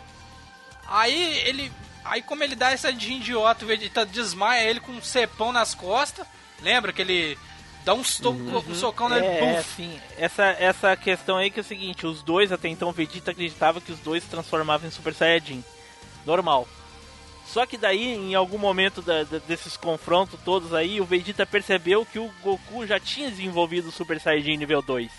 Aí ele. Aí como ele dá essa de idiota, o Vegeta desmaia ele com um cepão nas costas. Lembra que ele dá um, so uhum. um socão nele. É, é assim, essa, essa questão aí que é o seguinte, os dois, até então o Vegeta acreditava que os dois se transformavam em Super Saiyajin. Normal. Só que daí, em algum momento da, da, desses confrontos todos aí, o Vegeta percebeu que o Goku já tinha desenvolvido o Super Saiyajin nível dois.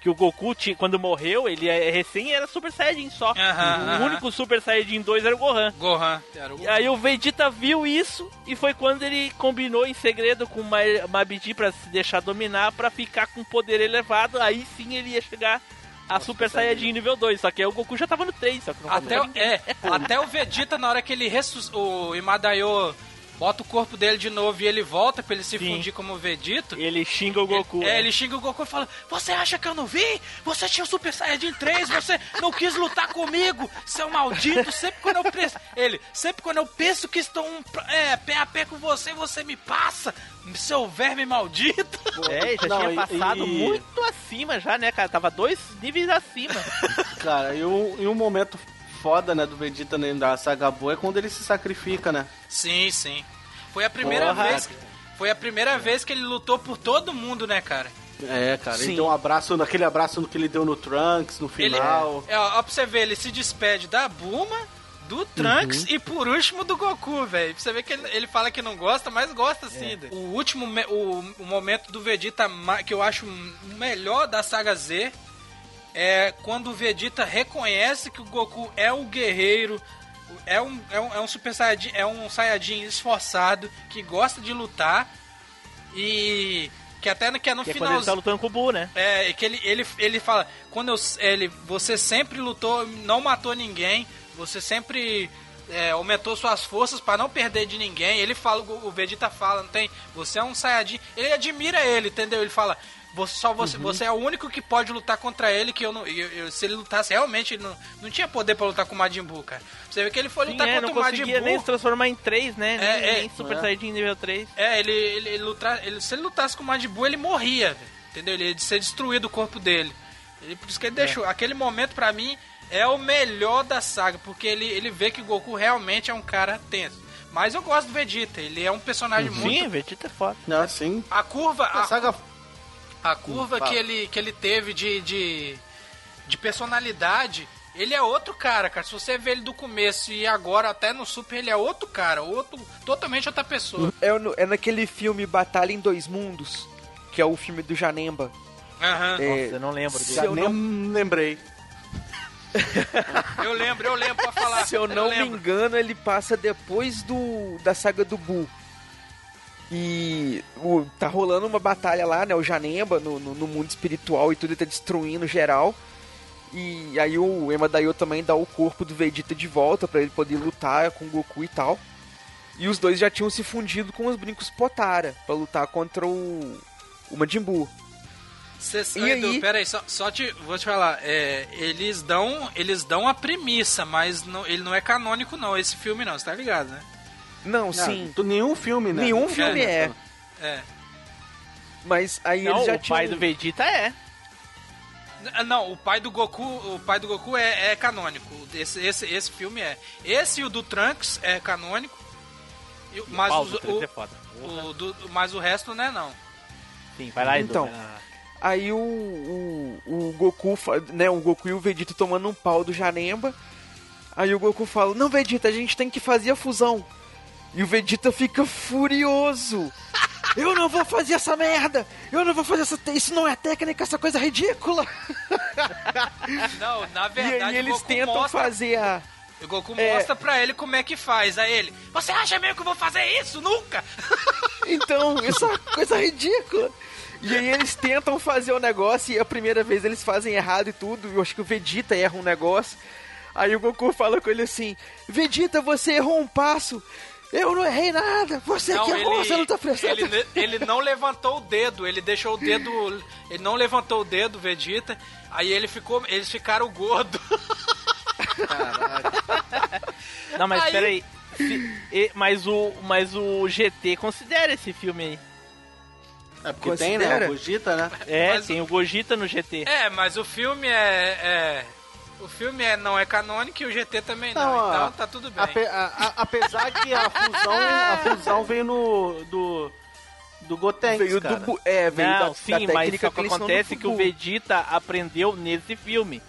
Que o Goku, quando morreu, ele recém era Super Saiyajin só. Uhum, o uhum. único Super Saiyajin dois era o Gohan. Gohan. Era o Gohan. E aí o Vegeta viu isso e foi quando ele combinou em segredo com o Mabidi pra se deixar dominar, pra ficar com poder elevado. Aí sim ele ia chegar a Nossa, Super Saiyajin, Saiyajin nível dois. Só que aí o Goku já tava no três. Só que não até, o, é, até o Vegeta, na hora que ele ressusc... o Imadaio... bota o corpo dele de novo e ele volta pra ele se Sim. fundir como o Vegeta. Ele xinga o Goku. Ele, né? É, ele xinga o Goku e fala, você acha que eu não vi? Você tinha o Super Saiyajin três, você não quis lutar comigo, seu maldito. Sempre quando eu penso, ele, sempre quando eu penso que estou um, é, pé a pé com você, você me passa, seu verme maldito. É, já não, tinha passado e, e... muito acima já, né, cara? Tava dois níveis acima. Cara, e um, e um momento... foda, né, do Vegeta né, da saga boa é quando ele se sacrifica, né? Sim, sim. Foi a primeira Porra, vez que, foi a primeira é. vez que ele lutou por todo mundo, né, cara? É, cara. Sim. Ele deu um abraço, aquele abraço que ele deu no Trunks, no final. Ele, é, ó, pra você ver, ele se despede da Bulma, do Trunks uhum. e por último do Goku, velho. Pra você ver que ele, ele fala que não gosta, mas gosta sim. É. O último o, o momento do Vegeta que eu acho melhor da saga Z é quando o Vegeta reconhece que o Goku é um guerreiro, é um, é um, é um Super Saiyajin, é um Saiyajin esforçado, que gosta de lutar e... Que até que é no que final. É ele tá lutando com o Buu, né? É, que ele, ele, ele fala: quando eu, ele, você sempre lutou, não matou ninguém, você sempre é, aumentou suas forças pra não perder de ninguém. Ele fala, o Vegeta fala, não tem? Você é um Saiyajin. Ele admira ele, entendeu? Ele fala: você, só você, uhum. você é o único que pode lutar contra ele. Que eu não. Eu, eu, se ele lutasse, realmente ele não, não tinha poder pra lutar com o Majin Buu, cara. Você vê que ele foi lutar Sim, é, contra o Majin Buu. Não conseguia nem se transformar em três, né? É, nem, é, nem Super é. Saiyajin nível três. É, ele, ele, ele, luta, ele se ele lutasse com o Majin Buu, ele morria, véio, entendeu? Ele ia ser destruído o corpo dele. Ele, por isso que ele é. deixou. Aquele momento, pra mim, é o melhor da saga, porque ele, ele vê que o Goku realmente é um cara tenso. Mas eu gosto do Vegeta, ele é um personagem sim, muito... Sim, Vegeta é foda. Não, sim. A curva... A, a saga... A curva hum, que, ele, que ele teve de, de, de personalidade, ele é outro cara, cara. Se você vê ele do começo e agora até no Super, ele é outro cara, outro, totalmente outra pessoa. É, no, é naquele filme Batalha em Dois Mundos, que é o filme do Janemba. Aham. É, nossa, eu não lembro dele. Eu não nem... lembrei. eu lembro, eu lembro pra falar. Se eu, eu não lembro. me engano, ele passa depois do, da saga do Buu. E o, tá rolando uma batalha lá, né? O Janemba no, no, no mundo espiritual e tudo, ele tá destruindo geral. E aí o Emadaio também dá o corpo do Vegeta de volta pra ele poder lutar com o Goku e tal. E os dois já tinham se fundido com os brincos Potara pra lutar contra o, o Majin Buu. Cê, e Edu, aí... peraí, só, só te, vou te falar, é, eles, dão, eles dão a premissa, mas não, ele não é canônico não, esse filme não, você tá ligado, né? Não, não, sim. Nenhum filme, né? Nenhum filme é. É. é. Mas aí não, ele já o tinha... pai do Vegeta é. N não, o pai do Goku, o pai do Goku é, é canônico. Esse, esse, esse filme é. Esse e o do Trunks é canônico. E, mas o, o, o, é foda. O do, mas o resto não é não. Sim, vai lá então. Edu, vai lá. Aí o, o, o Goku, né, o Goku e o Vegeta tomando um pau do Janemba. Aí o Goku fala: "Não, Vegeta, a gente tem que fazer a fusão." E o Vegeta fica furioso. Eu não vou fazer essa merda! Eu não vou fazer essa... Isso não é técnica, essa coisa é ridícula! Não, na verdade... E aí eles Goku tentam mostra... fazer a... O Goku é... mostra pra ele como é que faz. Aí ele... Você acha mesmo que eu vou fazer isso? Nunca! Então, isso é uma coisa ridícula. E aí eles tentam fazer o negócio e a primeira vez eles fazem errado e tudo. Eu acho que o Vegeta erra um negócio. Aí o Goku fala com ele assim... Vegeta, você errou um passo... Eu não errei nada, você não, que errou, ele, você não tá prestando. Ele, ele não levantou o dedo, ele deixou o dedo... Ele não levantou o dedo, Vegeta, aí ele ficou, eles ficaram gordos. Caralho. Não, mas aí... peraí, se, mas, o, mas o G T considera esse filme aí. É porque considera. Tem, né, o Godita, né? É, mas tem o... o Godita no G T. É, mas o filme é... é... O filme é, não é canônico e o G T também não, não. Então tá tudo bem. Ape, a, a, apesar que a fusão, a fusão veio no, do, do Gotenks, veio cara. Do, é, veio não, da, sim, da mas só que acontece que o Vegeta aprendeu nesse filme.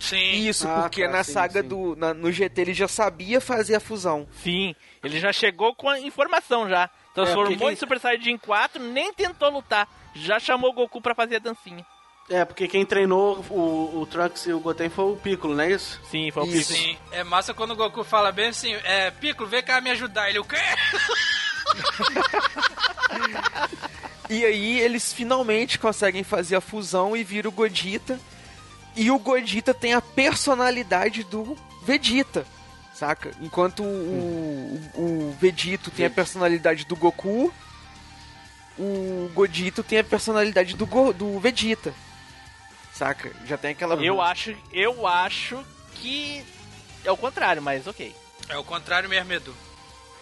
Sim. Isso, ah, porque tá, na sim, saga sim. do na, no G T ele já sabia fazer a fusão. Sim, ele já chegou com a informação já. Transformou é, em Super Saiyajin quatro, nem tentou lutar. Já chamou o Goku pra fazer a dancinha. É, porque quem treinou o, o Trunks e o Goten foi o Piccolo, não é isso? Sim, foi o Piccolo. Sim. É massa quando o Goku fala bem assim, é, Piccolo, vem cá me ajudar. Ele, o quê? E aí eles finalmente conseguem fazer a fusão e vira o Godita. E o Godita tem a personalidade do Vegeta, saca? Enquanto o, o, o Vegeta tem a personalidade do Goku, o Godito tem a personalidade do, Go, do Vegeta. Saca? Já tem aquela... Eu acho, eu acho que é o contrário, mas ok. É o contrário mesmo, Edu.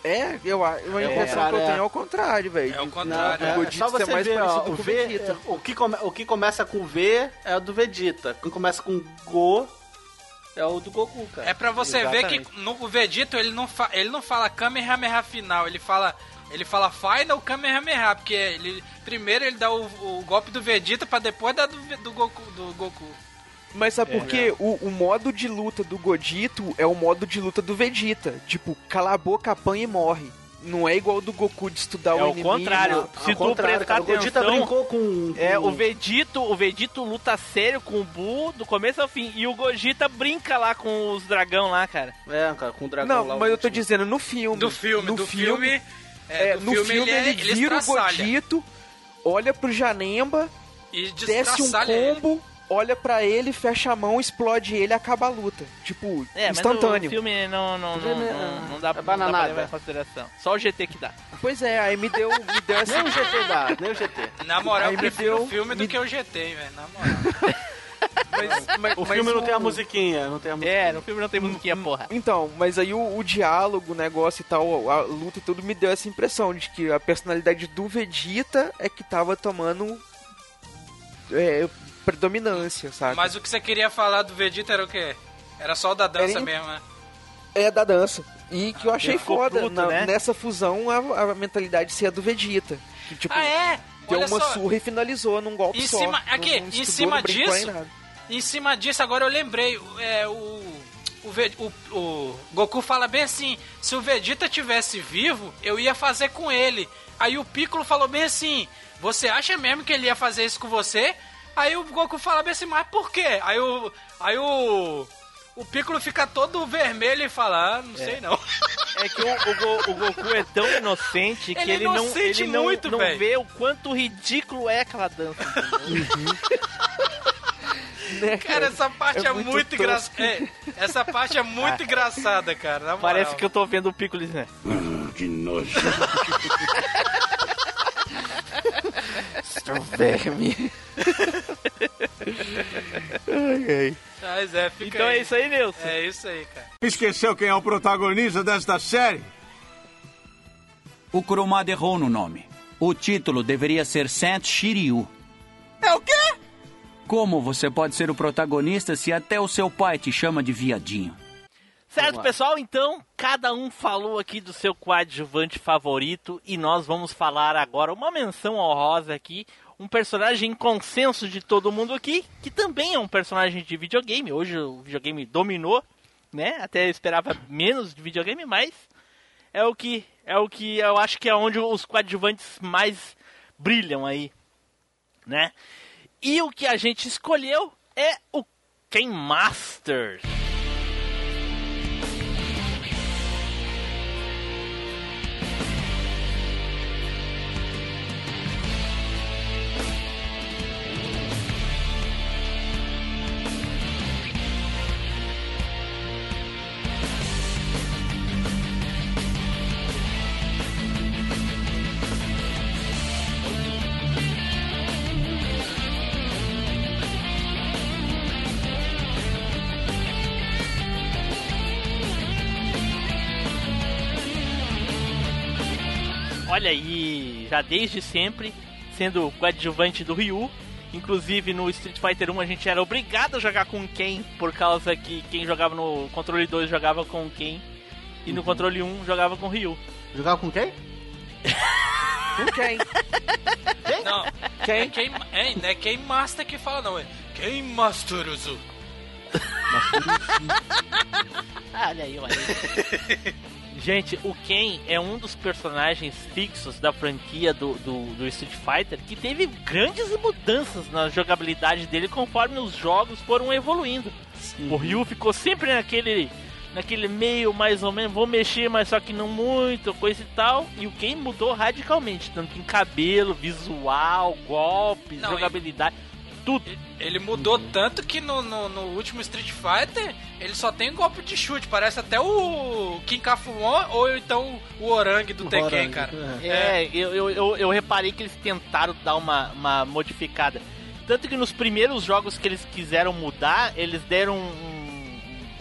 É, eu, eu, é, a impressão é, que eu tenho é o contrário, velho. É o contrário. Não, é, o Godito é, só você é mais ver, ó, o, v, Vegeta. É, o, que come, o que começa com V é o do Vegeta. O que começa com Go é o do Goku, cara. É pra você Exatamente. ver que no, o Vegeta, ele não, fa, ele não fala Kamehameha final, ele fala... Ele fala Final Kamehameha, porque ele, primeiro ele dá o, o golpe do Vegeta pra depois dar do, do Goku. Do Goku. Mas sabe é, por quê? O, o modo de luta do Godito é o modo de luta do Vegeta. Tipo, cala a boca, apanha e morre. Não é igual do Goku de estudar é o inimigo. É o contrário. Não. Se ao tu contrário, prestar cara, atenção... O Godita brincou com... É, o Vegeta, o Vegeta luta sério com o Buu do começo ao fim. E o Godita brinca lá com os dragão lá, cara. É, cara, com o dragão não, lá. Não, mas eu tô dizendo, no filme... Do filme, no do filme... filme é, do no filme, filme ele, ele vira o Godito, olha pro Janemba, e desce um combo... Ele. Olha pra ele, fecha a mão, explode ele e acaba a luta. Tipo, é, instantâneo. Mas o filme não, não, não, não, não dá, é não dá pra levar em consideração. Só o G T que dá. Pois é, aí me deu, me deu essa... Nem o G T dá, nem o G T. Na moral, aí eu prefiro deu, o filme me... do que o G T, velho, na moral. Mas, mas, o filme mas não o... tem a musiquinha, não tem a musiquinha. É, no filme não tem musiquinha, porra. Então, mas aí o, o diálogo, o negócio e tal, a luta e tudo, me deu essa impressão de que a personalidade do Vegeta é que tava tomando... É... predominância, sabe? Mas o que você queria falar do Vegeta era o quê? Era só o da dança em... mesmo, né? É, da dança. E que ah, eu achei foda. Puto, na, né? Nessa fusão, a, a mentalidade ser a do Vegeta. Que, tipo, ah, é? Deu Olha uma só. surra e finalizou num golpe em só. Cima... Aqui, não, não estudou, em cima disso... Em cima disso, agora eu lembrei. É, o, o, Ve... o, o Goku fala bem assim, se o Vegeta tivesse vivo, eu ia fazer com ele. Aí o Piccolo falou bem assim, você acha mesmo que ele ia fazer isso com você? Aí o Goku fala bem assim, mas por quê? Aí o... Aí o... O Piccolo fica todo vermelho e fala, ah, não é. sei não. É que o, o, o Goku é tão inocente que ele, ele não, ele não, muito, não vê o quanto ridículo é aquela dança. Né, cara? cara, essa parte é, é muito, muito engraçada. É, essa parte é muito ah. engraçada, cara. Parece que eu tô vendo o Piccolo dizendo... Né? Que nojo. Estou verme. Okay. Mas é, fica então aí. É isso aí, Nilson. É isso aí, cara. Esqueceu quem é o protagonista desta série? O Kurumada errou no nome. O título deveria ser Saint Shiryu. É o quê? Como você pode ser o protagonista se até o seu pai te chama de viadinho? Certo, pessoal? Então, cada um falou aqui do seu coadjuvante favorito e nós vamos falar agora uma menção honrosa aqui, um personagem em consenso de todo mundo aqui, que também é um personagem de videogame. Hoje o videogame dominou, né? Até eu esperava menos de videogame, mas é o que, é o que eu acho que é onde os coadjuvantes mais brilham aí, né? E o que a gente escolheu é o Ken Master. Olha aí, já desde sempre, sendo coadjuvante do Ryu, inclusive no Street Fighter um a gente era obrigado a jogar com Ken, por causa que quem jogava no controle dois jogava com Ken, e uhum. no controle um jogava com Ryu. Jogava com quem? Com Ken. Quem? Não, Ken? É Ken, é, não é Ken Master que fala não, é Ken Master Uzu. Olha aí, olha aí. Gente, o Ken é um dos personagens fixos da franquia do, do, do Street Fighter que teve grandes mudanças na jogabilidade dele conforme os jogos foram evoluindo. Sim. O Ryu ficou sempre naquele, naquele meio mais ou menos, vou mexer, mas só que não muito, coisa e tal. E o Ken mudou radicalmente, tanto em cabelo, visual, golpes, não, jogabilidade... Ele... Tudo. Ele mudou tanto que no, no, no último Street Fighter ele só tem um golpe de chute, parece até o Kim Kafuon ou então o Orang do Tekken, cara. É, é eu, eu, eu reparei que eles tentaram dar uma, uma modificada. Tanto que nos primeiros jogos que eles quiseram mudar, eles deram um,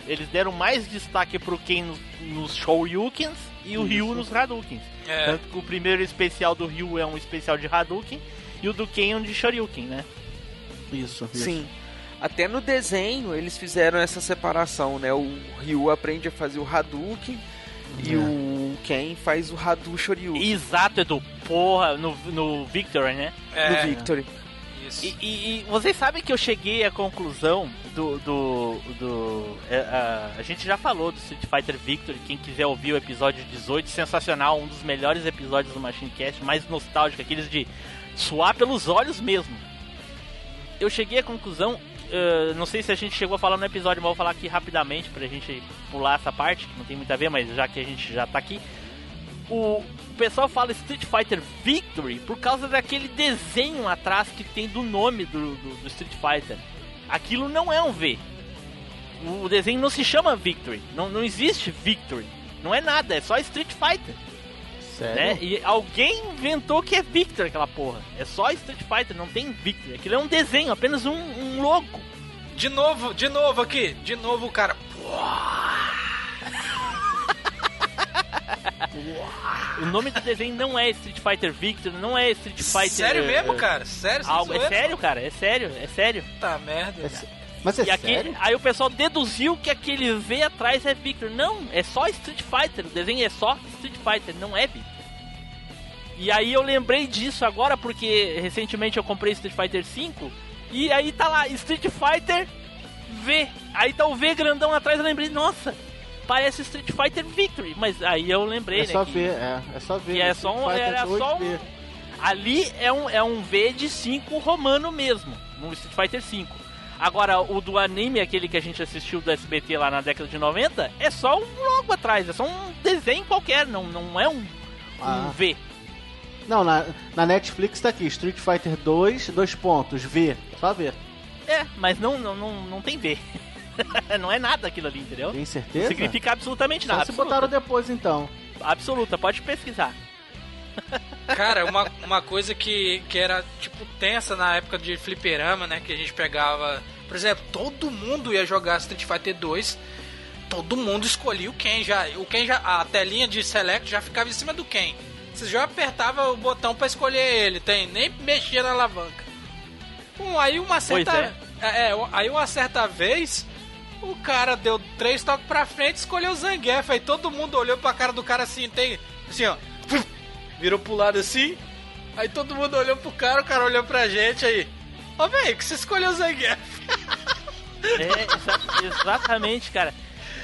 eles deram mais destaque pro Ken nos, nos Shoryukens e o Isso. Ryu nos Hadoukens. É. Tanto que o primeiro especial do Ryu é um especial de Hadouken e o do Ken é um de Shoryuken, né? Isso, isso. Sim. Até no desenho eles fizeram essa separação, né? O Ryu aprende a fazer o Hadouken é. e o Ken faz o Hadou Shoryuken. Exato, Edu. Porra, no, no Victory, né? É. No Victory. Isso. E, e, e vocês sabem que eu cheguei à conclusão do... do, do a, a gente já falou do Street Fighter Victory, quem quiser ouvir o episódio dezoito, sensacional, um dos melhores episódios do MachineCast, mais nostálgico, aqueles de suar pelos olhos mesmo. Eu cheguei à conclusão, uh, não sei se a gente chegou a falar no episódio, mas vou falar aqui rapidamente pra gente pular essa parte, que não tem muito a ver, mas já que a gente já tá aqui. O pessoal fala Street Fighter Victory por causa daquele desenho atrás que tem do nome do, do, do Street Fighter. Aquilo não é um V. O desenho não se chama Victory. Não, não existe Victory. Não é nada, é só Street Fighter. Sério? Né? E alguém inventou que é Victory aquela porra. É só Street Fighter, não tem Victory. Aquilo é um desenho, apenas um, um logo. De novo, de novo aqui. De novo o cara... O nome do desenho não é Street Fighter Victor, não é Street Fighter... Sério mesmo, cara? Sério? Algo... É sério, cara? É sério? É sério? Tá merda. É... Mas é e aqui... sério? Aí o pessoal deduziu que aquele V atrás é Victor. Não, é só Street Fighter. O desenho é só Street Fighter, não é Victor. E aí eu lembrei disso agora porque recentemente eu comprei Street Fighter cinco e aí tá lá, Street Fighter V. Aí tá o V grandão atrás, eu lembrei, nossa... Parece Street Fighter Victory, mas aí eu lembrei, é né? Só que, ver, é, é só ver, é, é só ver. Era só um... Ali é um, é um V de cinco romano mesmo, no Street Fighter cinco. Agora, o do anime, aquele que a gente assistiu do S B T lá na década de noventa, é só um logo atrás, é só um desenho qualquer, não, não é um, ah. um V. Não, na, na Netflix tá aqui, Street Fighter dois, dois pontos, V, só V. É, mas não, não, não, não tem V. Não é nada aquilo ali, entendeu? Tem certeza? Não significa absolutamente nada. Só se absoluta. Botaram depois, então. Absoluta, pode pesquisar. Cara, uma, uma coisa que, que era, tipo, tensa na época de fliperama, né? Que a gente pegava... Por exemplo, todo mundo ia jogar Street Fighter dois. Todo mundo escolhia o Ken já. O Ken já... A telinha de Select já ficava em cima do Ken. Você já apertava o botão pra escolher ele. Tem, nem mexia na alavanca. Bom, aí uma certa... É. É, aí uma certa vez... O cara deu três toques pra frente e escolheu o Zangief. Aí todo mundo olhou pra cara do cara assim, tem, assim, ó. Virou pro lado assim. Aí todo mundo olhou pro cara, o cara olhou pra gente aí. Ó, velho, que você escolheu o Zangief? É, exatamente, cara.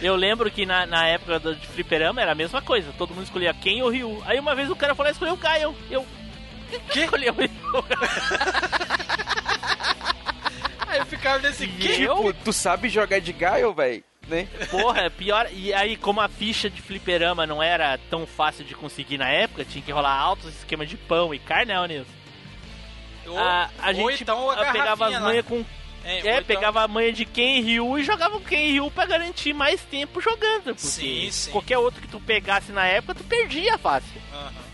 Eu lembro que na, na época do de fliperama era a mesma coisa. Todo mundo escolhia Ken ou Ryu. Aí uma vez o cara falou, escolheu o Gaio. Eu... Que? Escolheu o Ryu. Eu ficava nesse game. Tipo, tu sabe jogar de Gaio, velho? Né? Porra, pior. E aí, como a ficha de fliperama não era tão fácil de conseguir na época, tinha que rolar altos esquemas de pão e carne, né, Nilson? Ou, a, a ou gente então a pegava as manhas com. É, é pegava então... a manha de Ken e Ryu e jogava o Ken e Ryu pra garantir mais tempo jogando. Porque sim, sim. Qualquer outro que tu pegasse na época, tu perdia fácil. Uhum.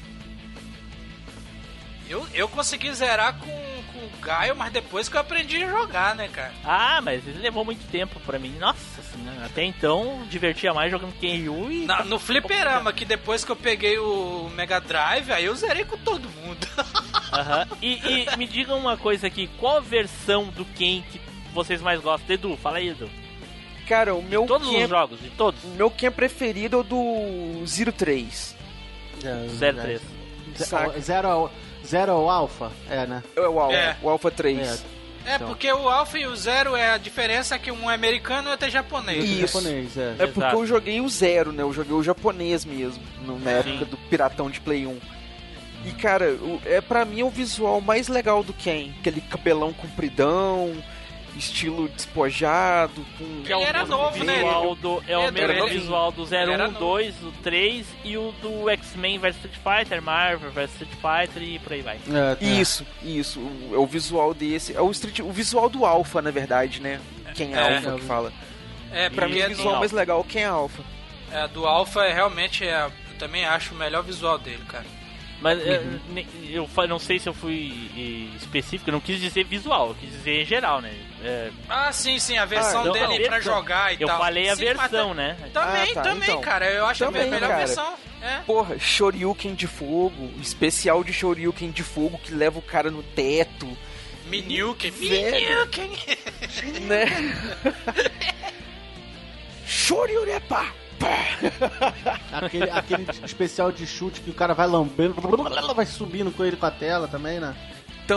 Eu, eu consegui zerar com. O Gaio, mas depois que eu aprendi a jogar, né, cara? Ah, mas ele levou muito tempo pra mim. Nossa senhora, até então divertia mais jogando Ken Ryu e... Na, no fliperama, que depois que eu peguei o Mega Drive, aí eu zerei com todo mundo. Uhum. E, e me digam uma coisa aqui, qual versão do Ken que vocês mais gostam? Edu, fala aí, Edu. Cara, o meu de todos Ken... os jogos, de todos. O meu Ken preferido é o do zero três. zero três. zero Zero ou Alpha? É, né? É o Alpha, é. O Alpha três. É, é então. Porque o Alpha e o Zero, é a diferença é que um é americano e outro é japonês. Isso. Japonês, é. É porque exato. Eu joguei o Zero, né? Eu joguei o japonês mesmo, na época do Piratão de Play um. E, cara, o, é, pra mim é o visual mais legal do Ken. Aquele cabelão compridão, estilo despojado. Com... Ele era novo, né? Do, é o mesmo visual do zero, um, dois, o três e o do X-Men versus. Street Fighter, Marvel versus. Street Fighter e por aí vai. É, tá. Isso, isso. O, é o visual desse. É o, Street, o visual do Alpha, na verdade, né? Quem é, é Alpha é, que fala. É, pra mim é o visual mais legal, quem é Alpha. É, do Alpha, realmente, é, eu também acho o melhor visual dele, cara. Mas uhum. eu, eu não sei se eu fui específico, eu não quis dizer visual, eu quis dizer em geral, né? É... Ah, sim, sim, a versão ah, então, dele versão. Pra jogar e eu tal. Eu falei a sim, versão, tá... né? Também, ah, tá. também, então, cara, eu acho também, a melhor cara. Versão. É. Porra, Shoryuken de fogo, especial de Shoryuken de fogo que leva o cara no teto. Minyuken, Minyuken! Né? Shoryurepa! aquele, aquele especial de chute que o cara vai lambendo, vai subindo com ele com a tela também, né?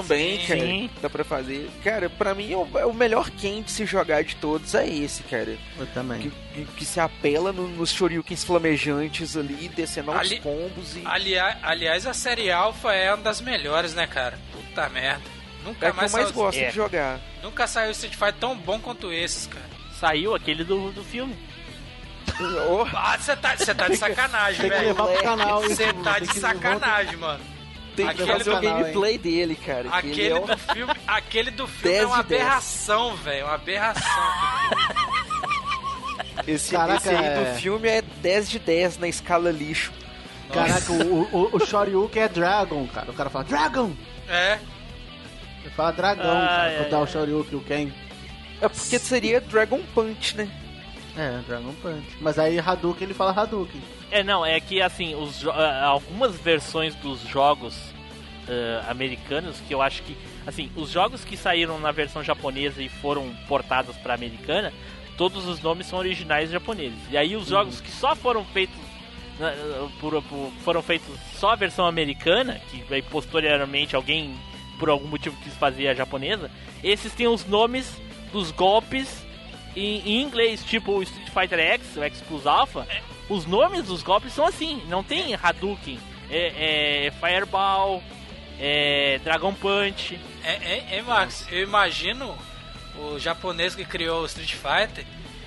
também, sim, cara. Sim. Dá pra fazer. Cara, pra mim é o, é o melhor Ken de se jogar de todos é esse, cara. Eu também. Que, que, que se apela no, nos shurikens flamejantes ali, descendo aos ali, combos. E... Ali, aliás, a série Alpha é uma das melhores, né, cara? Puta merda. Nunca é mais que eu mais saiu... gosto é. de jogar. Nunca saiu Street Fighter tão bom quanto esses, cara. Saiu aquele do, do filme. Ah, você tá, tá de sacanagem, velho. Você tá de sacanagem, mano. Tem que fazer o gameplay dele, cara. Aquele, é um... do filme, aquele do filme é uma aberração, velho. Uma aberração. Esse, Caraca, esse aí é... do filme é dez de dez na escala lixo. Nossa. Caraca, o, o, o Shoryuken é Dragon, cara. O cara fala Dragon! É. Ele fala Dragão, ah, cara. É, é. Dá o Shoryuken, o Ken. É porque seria Dragon Punch, né? É, Dragon Punch. Mas aí Hadouken, ele fala Hadouken. É, não, é que assim, os, uh, algumas versões dos jogos uh, americanos, que eu acho que... Assim, os jogos que saíram na versão japonesa e foram portados pra americana, todos os nomes são originais japoneses. E aí os jogos uhum. que só foram feitos... Uh, por, por, foram feitos só a versão americana, que aí, posteriormente alguém, por algum motivo, quis fazer a japonesa, esses têm os nomes dos golpes... Em inglês, tipo o Street Fighter X, o X Plus Alpha, é. Os nomes dos golpes são assim, não tem Hadouken, é, é Fireball, é Dragon Punch. É, é, é, Max, eu imagino o japonês que criou o Street Fighter,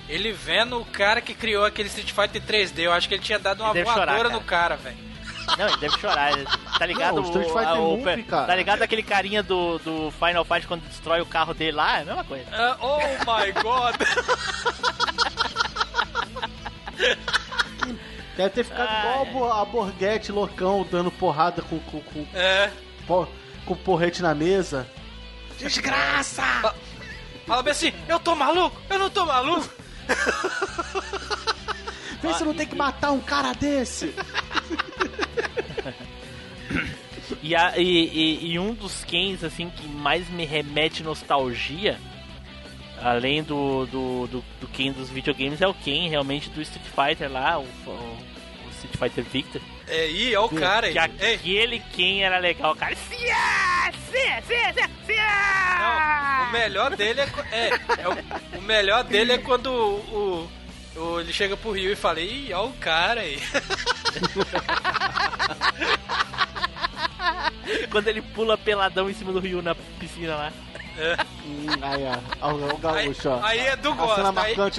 ele vendo o cara que criou aquele Street Fighter três D, eu acho que ele tinha dado uma voadora chorar, cara. no cara, velho. Não, ele deve chorar, tá ligado? Não, o Street Fighter Movie, cara. Tá ligado aquele carinha do, do Final Fight quando destrói o carro dele lá? É a mesma coisa. Uh, oh my god! Deve ter ficado ah, igual a, a Borghetti loucão dando porrada com, com, com, é. por, com porrete na mesa. Desgraça! Fala bem assim, eu tô maluco? Eu não tô maluco? Vê se não tem que matar um cara desse! E, a, e, e, e um dos Kens assim, que mais me remete nostalgia, além do, do, do, do Ken dos videogames, é o Ken realmente do Street Fighter lá, o, o, o Street Fighter Victor. É, e é o cara aí. Aquele Ei. Ken era legal, cara. Cia, cia, cia, cia, cia. Não, o melhor dele é, é, é o, o melhor dele é quando o, o, o, ele chega pro Ryu e fala: Ih, olha o cara aí. Quando ele pula peladão em cima do Ryu na piscina lá. É. Hum, aí, ó. Olha o gaúcho, ó. Aí, aí é do gosto.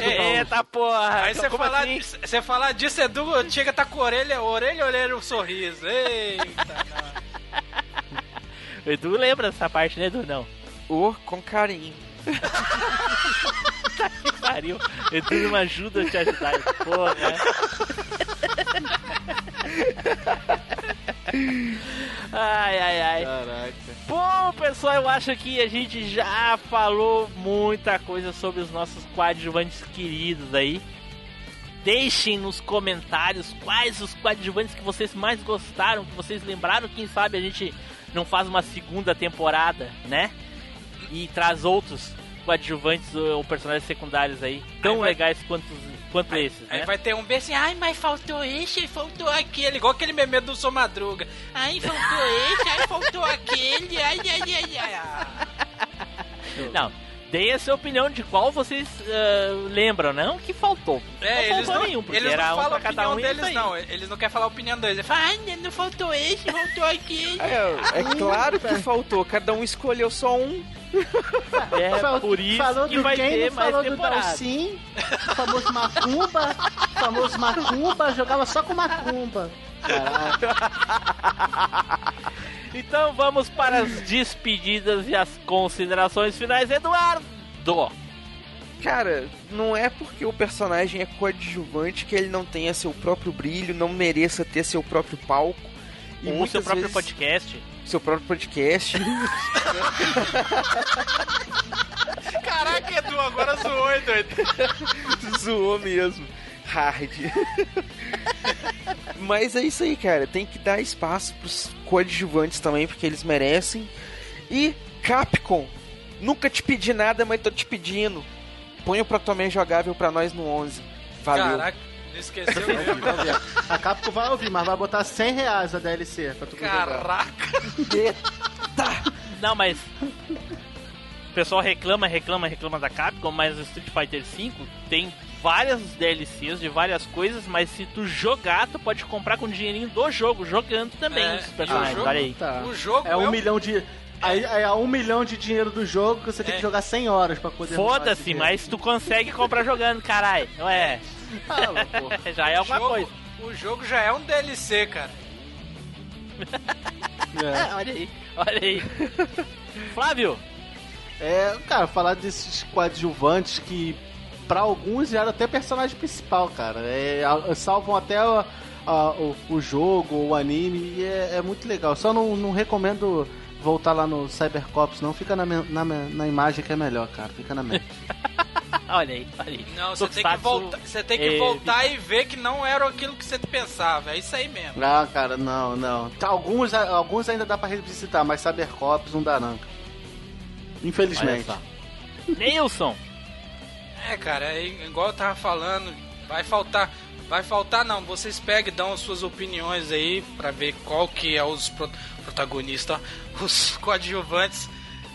Eita porra. Aí você falar, assim? Você falar disso é do gosto. Chega, tá com a orelha, orelha, orelha, um sorriso. Eita, não. Edu lembra dessa parte, né, Edu? Não. Oh, com carinho. Tá que pariu. Edu não ajuda a te ajudar. Porra, né? Ai, ai, ai. Caraca. Bom, pessoal, eu acho que a gente já falou muita coisa sobre os nossos coadjuvantes queridos aí. Deixem nos comentários quais os coadjuvantes que vocês mais gostaram, que vocês lembraram. Quem sabe a gente não faz uma segunda temporada, né? E traz outros coadjuvantes ou personagens secundários aí tão vai... legais quanto, quanto aí, esses, né? Aí vai ter um bem assim, ai, mas faltou esse, faltou aquele, igual aquele meme do Sou Madruga. Ai, faltou esse, ai, faltou aquele, ai, ai, ai, ai. Não, deem a sua opinião de qual vocês uh, lembram, não que faltou. É, não eles faltou não, nenhum, porque eles era não falam um a opinião um deles, não. Eles não querem falar a opinião deles. Eles falam, ai, não faltou esse, faltou aquele. É, é claro que faltou, cada um escolheu só um. É, falou, por isso falou que do vai game, ter mais falou temporada. Do Dalsim, o famoso Macumba, o famoso Macumba, jogava só com Macumba. Caraca. Então vamos para as despedidas e as considerações finais, Eduardo. Cara, não é porque o personagem é coadjuvante que ele não tenha seu próprio brilho, não mereça ter seu próprio palco. E ou seu próprio vezes... podcast. Seu próprio podcast. Caraca, Edu, agora zoou, hein, doido? Zoou mesmo. Hard. Mas é isso aí, cara. Tem que dar espaço pros coadjuvantes também, porque eles merecem. E Capcom, nunca te pedi nada, mas tô te pedindo. Põe o Protomé jogável pra nós no onze. Valeu. Caraca. Não esqueceu mesmo. A Capcom vai ouvir, mas vai botar cem reais a D L C pra tu. Caraca! Eita! Não, mas... O pessoal reclama, reclama, reclama da Capcom, mas o Street Fighter cinco tem várias D L Cs de várias coisas, mas se tu jogar, tu pode comprar com o dinheirinho do jogo, jogando também. É, os personagens. O jogo, aí. Tá. O jogo é um é o... milhão de... Aí é um milhão de dinheiro do jogo que você tem é. que jogar cem horas pra poder... Foda-se, mas tu consegue comprar jogando, caralho. Ué. Ah, já é alguma jogo, coisa. O jogo já é um D L C, cara. É. Olha aí, olha aí. Flávio. É, cara, falar desses coadjuvantes que pra alguns eram até personagem principal, cara. É, salvam até o, a, o, o jogo, o anime, e é, é muito legal. Só não, não recomendo... voltar lá no Cybercops, não, fica na, na, na imagem que é melhor, cara, fica na mente. Olha aí, olha aí. Não, você tem que voltar, você tem que é, voltar e ver que não era aquilo que você pensava, é isso aí mesmo. Não, cara, não, não. Alguns, alguns ainda dá pra revisitar, mas Cybercops não dá não. Infelizmente. Nelson! É, cara, é igual eu tava falando, vai faltar... Vai faltar não, vocês pegam e dão as suas opiniões aí pra ver qual que é os pro, protagonistas, os coadjuvantes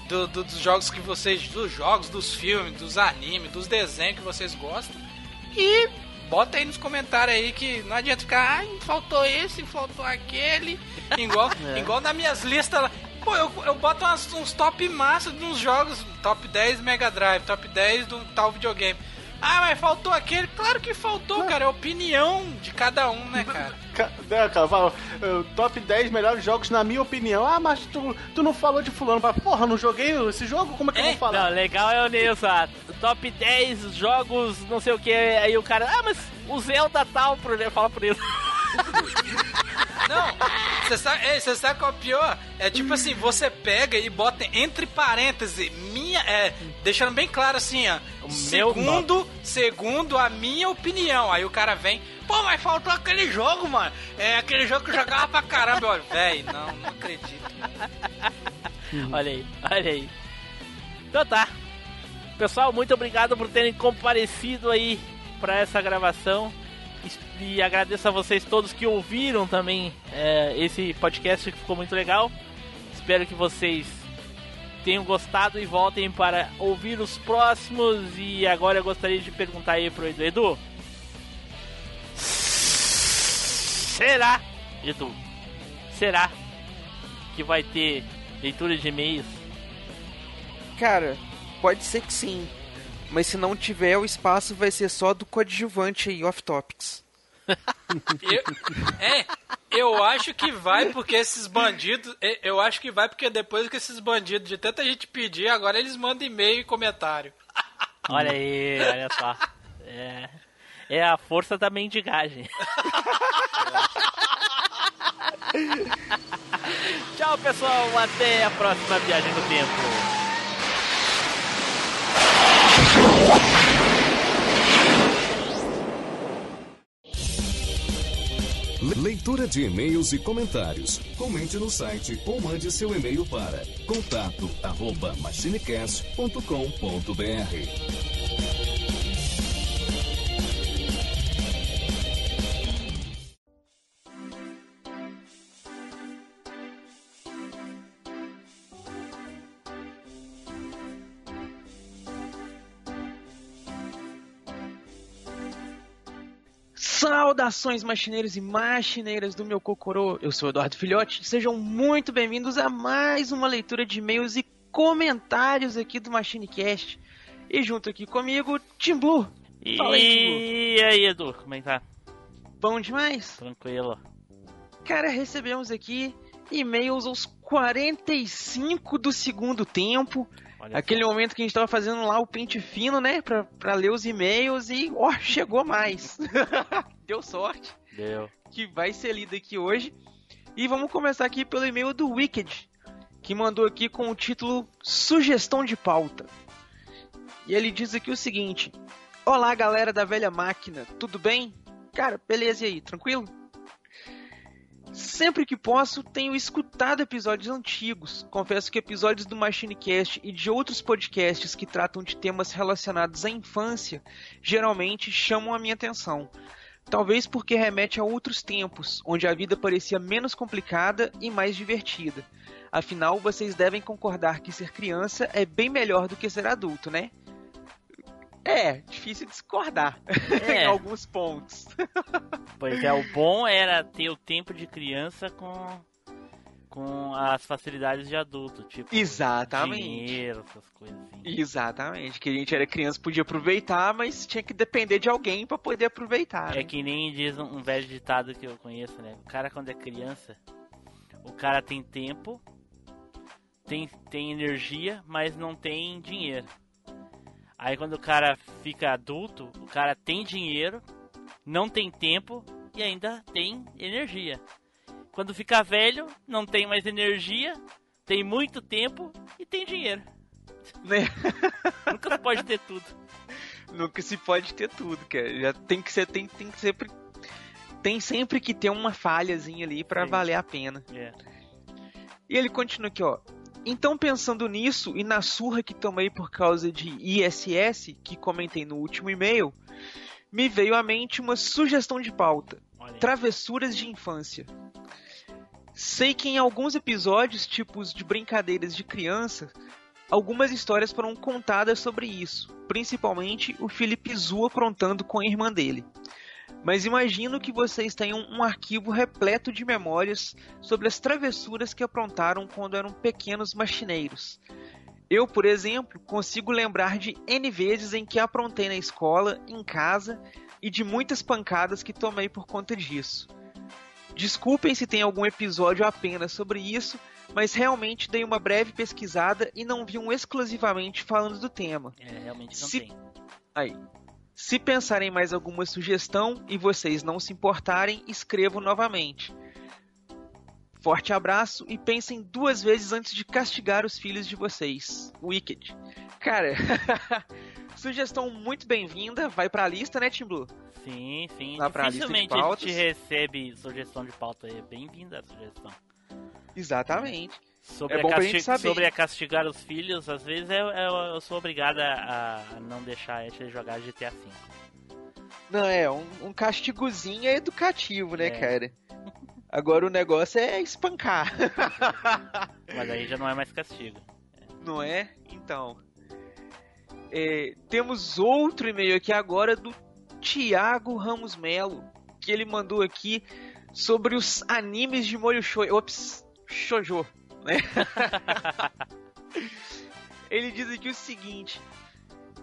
do, do, dos jogos que vocês. Dos jogos, dos filmes, dos animes, dos desenhos que vocês gostam. E bota aí nos comentários aí que não adianta ficar, ah, faltou esse, faltou aquele. Igual, é. igual nas minhas listas lá. Pô, eu, eu boto umas, uns top massa de uns jogos, top dez Mega Drive, top dez de um tal videogame. Ah, mas faltou aquele? Claro que faltou, não. Cara. É a opinião de cada um, né, cara? Não, cara, fala, top dez melhores jogos na minha opinião. Ah, mas tu, tu não falou de fulano. Porra, não joguei esse jogo? Como é que é? Eu vou falar? Não, legal é o Nilson. Top dez jogos, não sei o que. Aí o cara, ah, mas o Zelda tal, fala por isso. Não, você sabe, sabe qual é o pior? É tipo assim, você pega e bota entre parênteses, minha, é, deixando bem claro assim, ó, o segundo, segundo a minha opinião. Aí o cara vem, pô, mas faltou aquele jogo, mano. É aquele jogo que eu jogava pra caramba. Olha, velho, não, não acredito. Olha aí, olha aí. Então tá. Pessoal, muito obrigado por terem comparecido aí pra essa gravação. E agradeço a vocês todos que ouviram também é, esse podcast, que ficou muito legal. Espero que vocês tenham gostado e voltem para ouvir os próximos. E agora eu gostaria de perguntar aí pro Edu. Edu, será, Edu, será que vai ter leitura de e-mails? Cara, pode ser que sim. Mas se não tiver, o espaço vai ser só do coadjuvante aí, off-topics. eu, é, eu acho que vai porque esses bandidos... Eu acho que vai porque depois que esses bandidos de tanta gente pedir, agora eles mandam e-mail e comentário. Olha aí, olha só. É, é a força da mendigagem. Tchau, pessoal. Até a próxima viagem no tempo. Leitura de e-mails e comentários. Comente no site ou mande seu e-mail para contato arroba machinecast ponto com ponto br. Saudações, machineiros e machineiras do meu Cocorô. Eu sou o Eduardo Filhote. Sejam muito bem-vindos a mais uma leitura de e-mails e comentários aqui do MachineCast. E junto aqui comigo, Tim Blue. Fala aí, Tim Blue. E aí, Edu, como é que tá? Bom demais? Tranquilo. Cara, recebemos aqui e-mails aos quarenta e cinco do segundo tempo. Olha aquele só. Momento que a gente tava fazendo lá o pente fino, né? Pra, pra ler os e-mails e, ó, chegou mais. Deu sorte. Deu. Que vai ser lido aqui hoje. E vamos começar aqui pelo e-mail do Wicked, que mandou aqui com o título Sugestão de Pauta. E ele diz aqui o seguinte: olá, galera da velha máquina, tudo bem? Cara, beleza, e aí, tranquilo? Sempre que posso, tenho escutado episódios antigos. Confesso que episódios do MachineCast e de outros podcasts que tratam de temas relacionados à infância geralmente chamam a minha atenção. Talvez porque remete a outros tempos, onde a vida parecia menos complicada e mais divertida. Afinal, vocês devem concordar que ser criança é bem melhor do que ser adulto, né? É, difícil discordar é. Em alguns pontos. Pois é, o bom era ter o tempo de criança com, com as facilidades de adulto, tipo Exatamente. Dinheiro, essas coisinhas. Exatamente, que a gente era criança, podia aproveitar, mas tinha que depender de alguém pra poder aproveitar. É, né? Que nem diz um velho ditado que eu conheço, né? O cara, quando é criança, o cara tem tempo, tem, tem energia, mas não tem dinheiro. Aí quando o cara fica adulto, o cara tem dinheiro, não tem tempo e ainda tem energia. Quando fica velho, não tem mais energia, tem muito tempo e tem dinheiro. Né? Nunca se pode ter tudo. Nunca se pode ter tudo, cara. Já tem que ser, tem, tem que sempre, tem sempre que ter uma falhazinha ali pra é. Valer a pena. É. E ele continua aqui, ó. Então, pensando nisso e na surra que tomei por causa de I S S, que comentei no último e-mail, me veio à mente uma sugestão de pauta. Olha. Travessuras de infância. Sei que em alguns episódios, tipos de brincadeiras de criança, algumas histórias foram contadas sobre isso, principalmente o Felipe Zu aprontando com a irmã dele. Mas imagino que vocês tenham um arquivo repleto de memórias sobre as travessuras que aprontaram quando eram pequenos machineiros. Eu, por exemplo, consigo lembrar de N vezes em que aprontei na escola, em casa, e de muitas pancadas que tomei por conta disso. Desculpem se tem algum episódio apenas sobre isso, mas realmente dei uma breve pesquisada e não vi um exclusivamente falando do tema. É, realmente não se... tem. Aí... Se pensarem mais alguma sugestão e vocês não se importarem, escrevo novamente. Forte abraço e pensem duas vezes antes de castigar os filhos de vocês. Wicked. Cara, sugestão muito bem-vinda. Vai pra lista, né, Tim Blue? Sim, sim. Vai pra lista de pautas. A gente recebe sugestão de pauta. É bem-vinda a sugestão. Exatamente. Sobre, é bom a casti- pra gente saber. Sobre a castigar os filhos, às vezes eu, eu, eu sou obrigada a não deixar eles jogar G T A cinco. Não, é, um, um castigozinho é educativo, né, é. Cara? Agora o negócio é espancar. Mas aí já não é mais castigo. Não é? Então. É, temos outro e-mail aqui agora do Thiago Ramos Melo, que ele mandou aqui sobre os animes de molho shoujo. Ops, shoujo. Ele diz aqui o seguinte: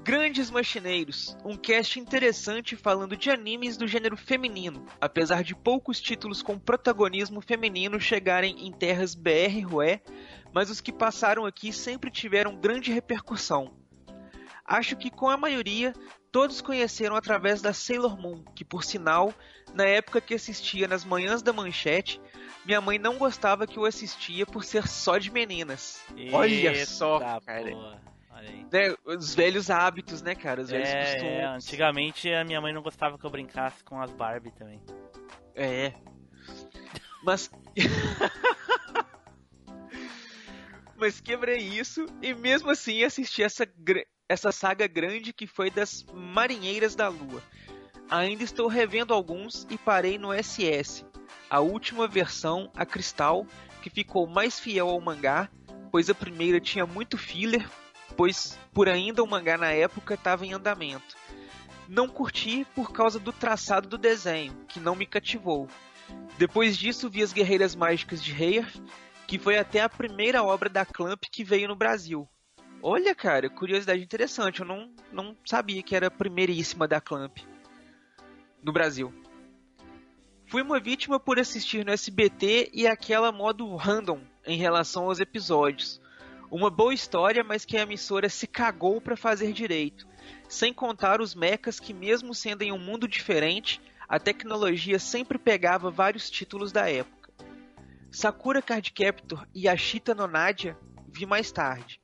Grandes Machineiros, um cast interessante falando de animes do gênero feminino, apesar de poucos títulos com protagonismo feminino chegarem em terras B R-rué, mas os que passaram aqui sempre tiveram grande repercussão. Acho que com a maioria, todos conheceram através da Sailor Moon, que por sinal, na época que assistia nas manhãs da Manchete, minha mãe não gostava que eu assistia por ser só de meninas. Eita, olha só, cara. Olha aí. Né, os velhos hábitos, né, cara? Os velhos é, costumes. É, antigamente a minha mãe não gostava que eu brincasse com as Barbie também. É. Mas... Mas quebrei isso e mesmo assim assisti essa... Gr... essa saga grande que foi das Marinheiras da Lua. Ainda estou revendo alguns e parei no S S, a última versão, a Cristal, que ficou mais fiel ao mangá, pois a primeira tinha muito filler, pois por ainda o mangá na época estava em andamento. Não curti por causa do traçado do desenho, que não me cativou. Depois disso vi as Guerreiras Mágicas de Hearth, que foi até a primeira obra da Clamp que veio no Brasil. Olha, cara, curiosidade interessante. Eu não, não sabia que era a primeiríssima da Clamp no Brasil. Fui uma vítima por assistir no S B T e aquela modo random em relação aos episódios. Uma boa história, mas que a emissora se cagou pra fazer direito. Sem contar os mechas que, mesmo sendo em um mundo diferente, a tecnologia sempre pegava vários títulos da época. Sakura Card Captor e Ashita no Nadia vi mais tarde.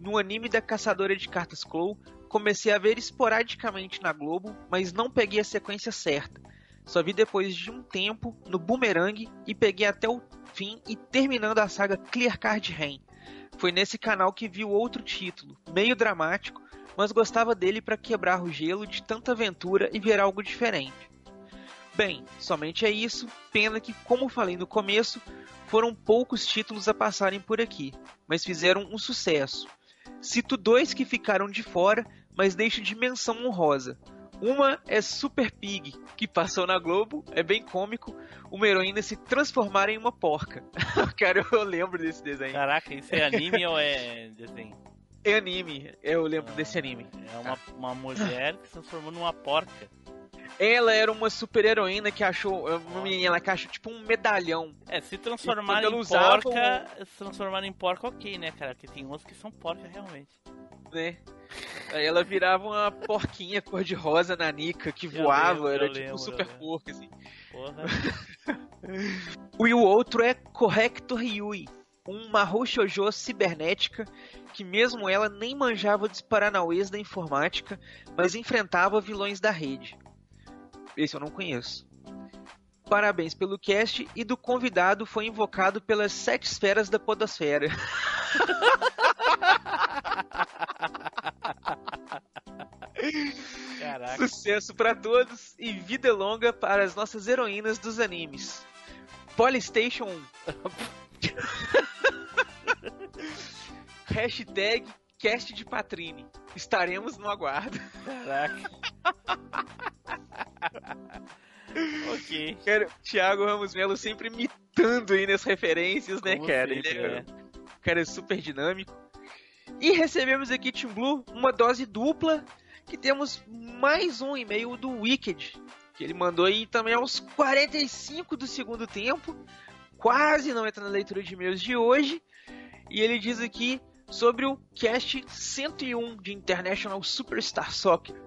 No anime da Caçadora de Cartas Clow, comecei a ver esporadicamente na Globo, mas não peguei a sequência certa. Só vi depois de um tempo, no Boomerang, e peguei até o fim e terminando a saga Clear Card Rain. Foi nesse canal que vi o outro título, meio dramático, mas gostava dele para quebrar o gelo de tanta aventura e ver algo diferente. Bem, somente é isso, pena que, como falei no começo, foram poucos títulos a passarem por aqui, mas fizeram um sucesso. Cito dois que ficaram de fora, mas deixo de menção honrosa. Uma é Super Pig, que passou na Globo, é bem cômico, uma heroína se transformar em uma porca. Cara, eu lembro desse desenho. Caraca, isso é anime ou é desenho? É anime, eu lembro ah, desse anime. É uma, uma mulher que se transformou numa porca. Ela era uma super heroína que achou, uma menina que achou tipo um medalhão. É, se transformar em porca, um... se transformar em porca, ok, né, cara? Porque tem uns que são porca realmente. Né? Aí ela virava uma porquinha cor-de-rosa nanica que eu voava, lembro, era tipo lembro, um super porca, assim. Porra. E o outro é Corrector Yui, uma Mahou Shoujo cibernética que mesmo ela nem manjava dos paranauês da informática, mas enfrentava vilões da rede. Esse eu não conheço. Parabéns pelo cast e do convidado foi invocado pelas sete esferas da podosfera. Caraca. Sucesso pra todos e vida longa para as nossas heroínas dos animes. Polystation um. Hashtag cast de Patrine. Estaremos no aguardo. Caraca. Ok. Cara, Thiago Ramos Melo sempre imitando aí nas referências, como né, cara? Sempre, Ele é, é. O cara é super dinâmico. E recebemos aqui, Tim Blue, uma dose dupla, que temos mais um e-mail do Wicked, que ele mandou aí também aos quarenta e cinco do segundo tempo, quase não entra na leitura de e-mails de hoje, e ele diz aqui sobre o cast cento e um de International Superstar Soccer.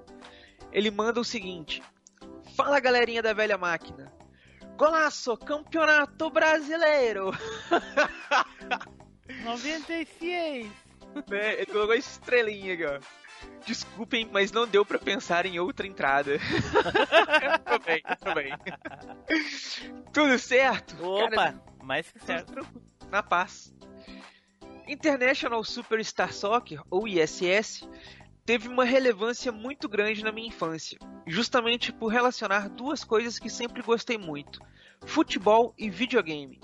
Ele manda o seguinte: fala, galerinha da velha máquina. Golaço, campeonato brasileiro. noventa e seis. É, ele colocou a estrelinha aqui, ó. Desculpem, mas não deu pra pensar em outra entrada. Tô bem, tô bem. Tudo certo? Opa, cara, mais que certo. Na paz. International Superstar Soccer, ou I S S, teve uma relevância muito grande na minha infância, justamente por relacionar duas coisas que sempre gostei muito: futebol e videogame.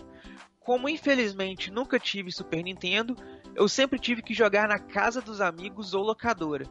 Como infelizmente nunca tive Super Nintendo, eu sempre tive que jogar na casa dos amigos ou locadora.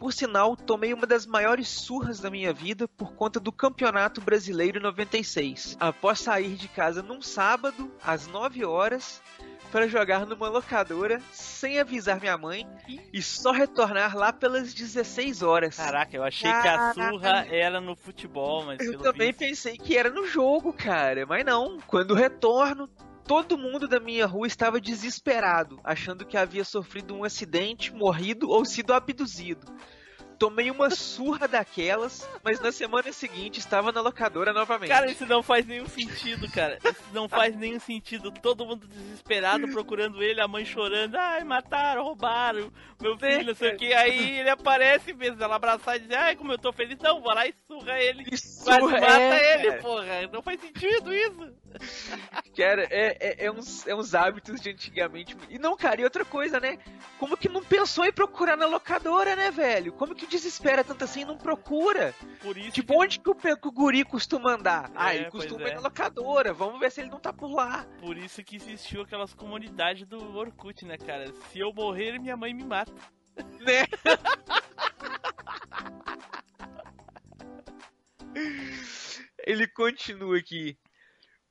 Por sinal, tomei uma das maiores surras da minha vida por conta do Campeonato Brasileiro noventa e seis, após sair de casa num sábado, às nove horas, para jogar numa locadora sem avisar minha mãe e só retornar lá pelas dezesseis horas. Caraca, eu achei Caraca. que a surra era no futebol, mas eu também visto. pensei que era no jogo, cara, mas não. Quando retorno, todo mundo da minha rua estava desesperado, achando que havia sofrido um acidente, morrido ou sido abduzido. Tomei uma surra daquelas, mas na semana seguinte estava na locadora novamente. Cara, isso não faz nenhum sentido, cara. Isso não faz nenhum sentido. Todo mundo desesperado procurando ele, a mãe chorando. Ai, mataram, roubaram meu filho, não sei o que. Aí ele aparece mesmo, ela abraçar e dizer: ai, como eu tô feliz. Não, vou lá e surra ele. E surra, mas mata é, ele, cara. Porra. Não faz sentido isso. Cara, é, é, é, uns, é uns hábitos de antigamente. E não, cara, e outra coisa, né? Como que não pensou em procurar na locadora, né, velho? Como que desespera tanto assim e não procura? Por isso tipo, que... onde que o, que o guri costuma andar? É, ah, ele costuma é. ir na locadora. Vamos ver se ele não tá por lá. Por isso que existiu aquelas comunidades do Orkut, né, cara? Se eu morrer, minha mãe me mata. Né? Ele continua aqui.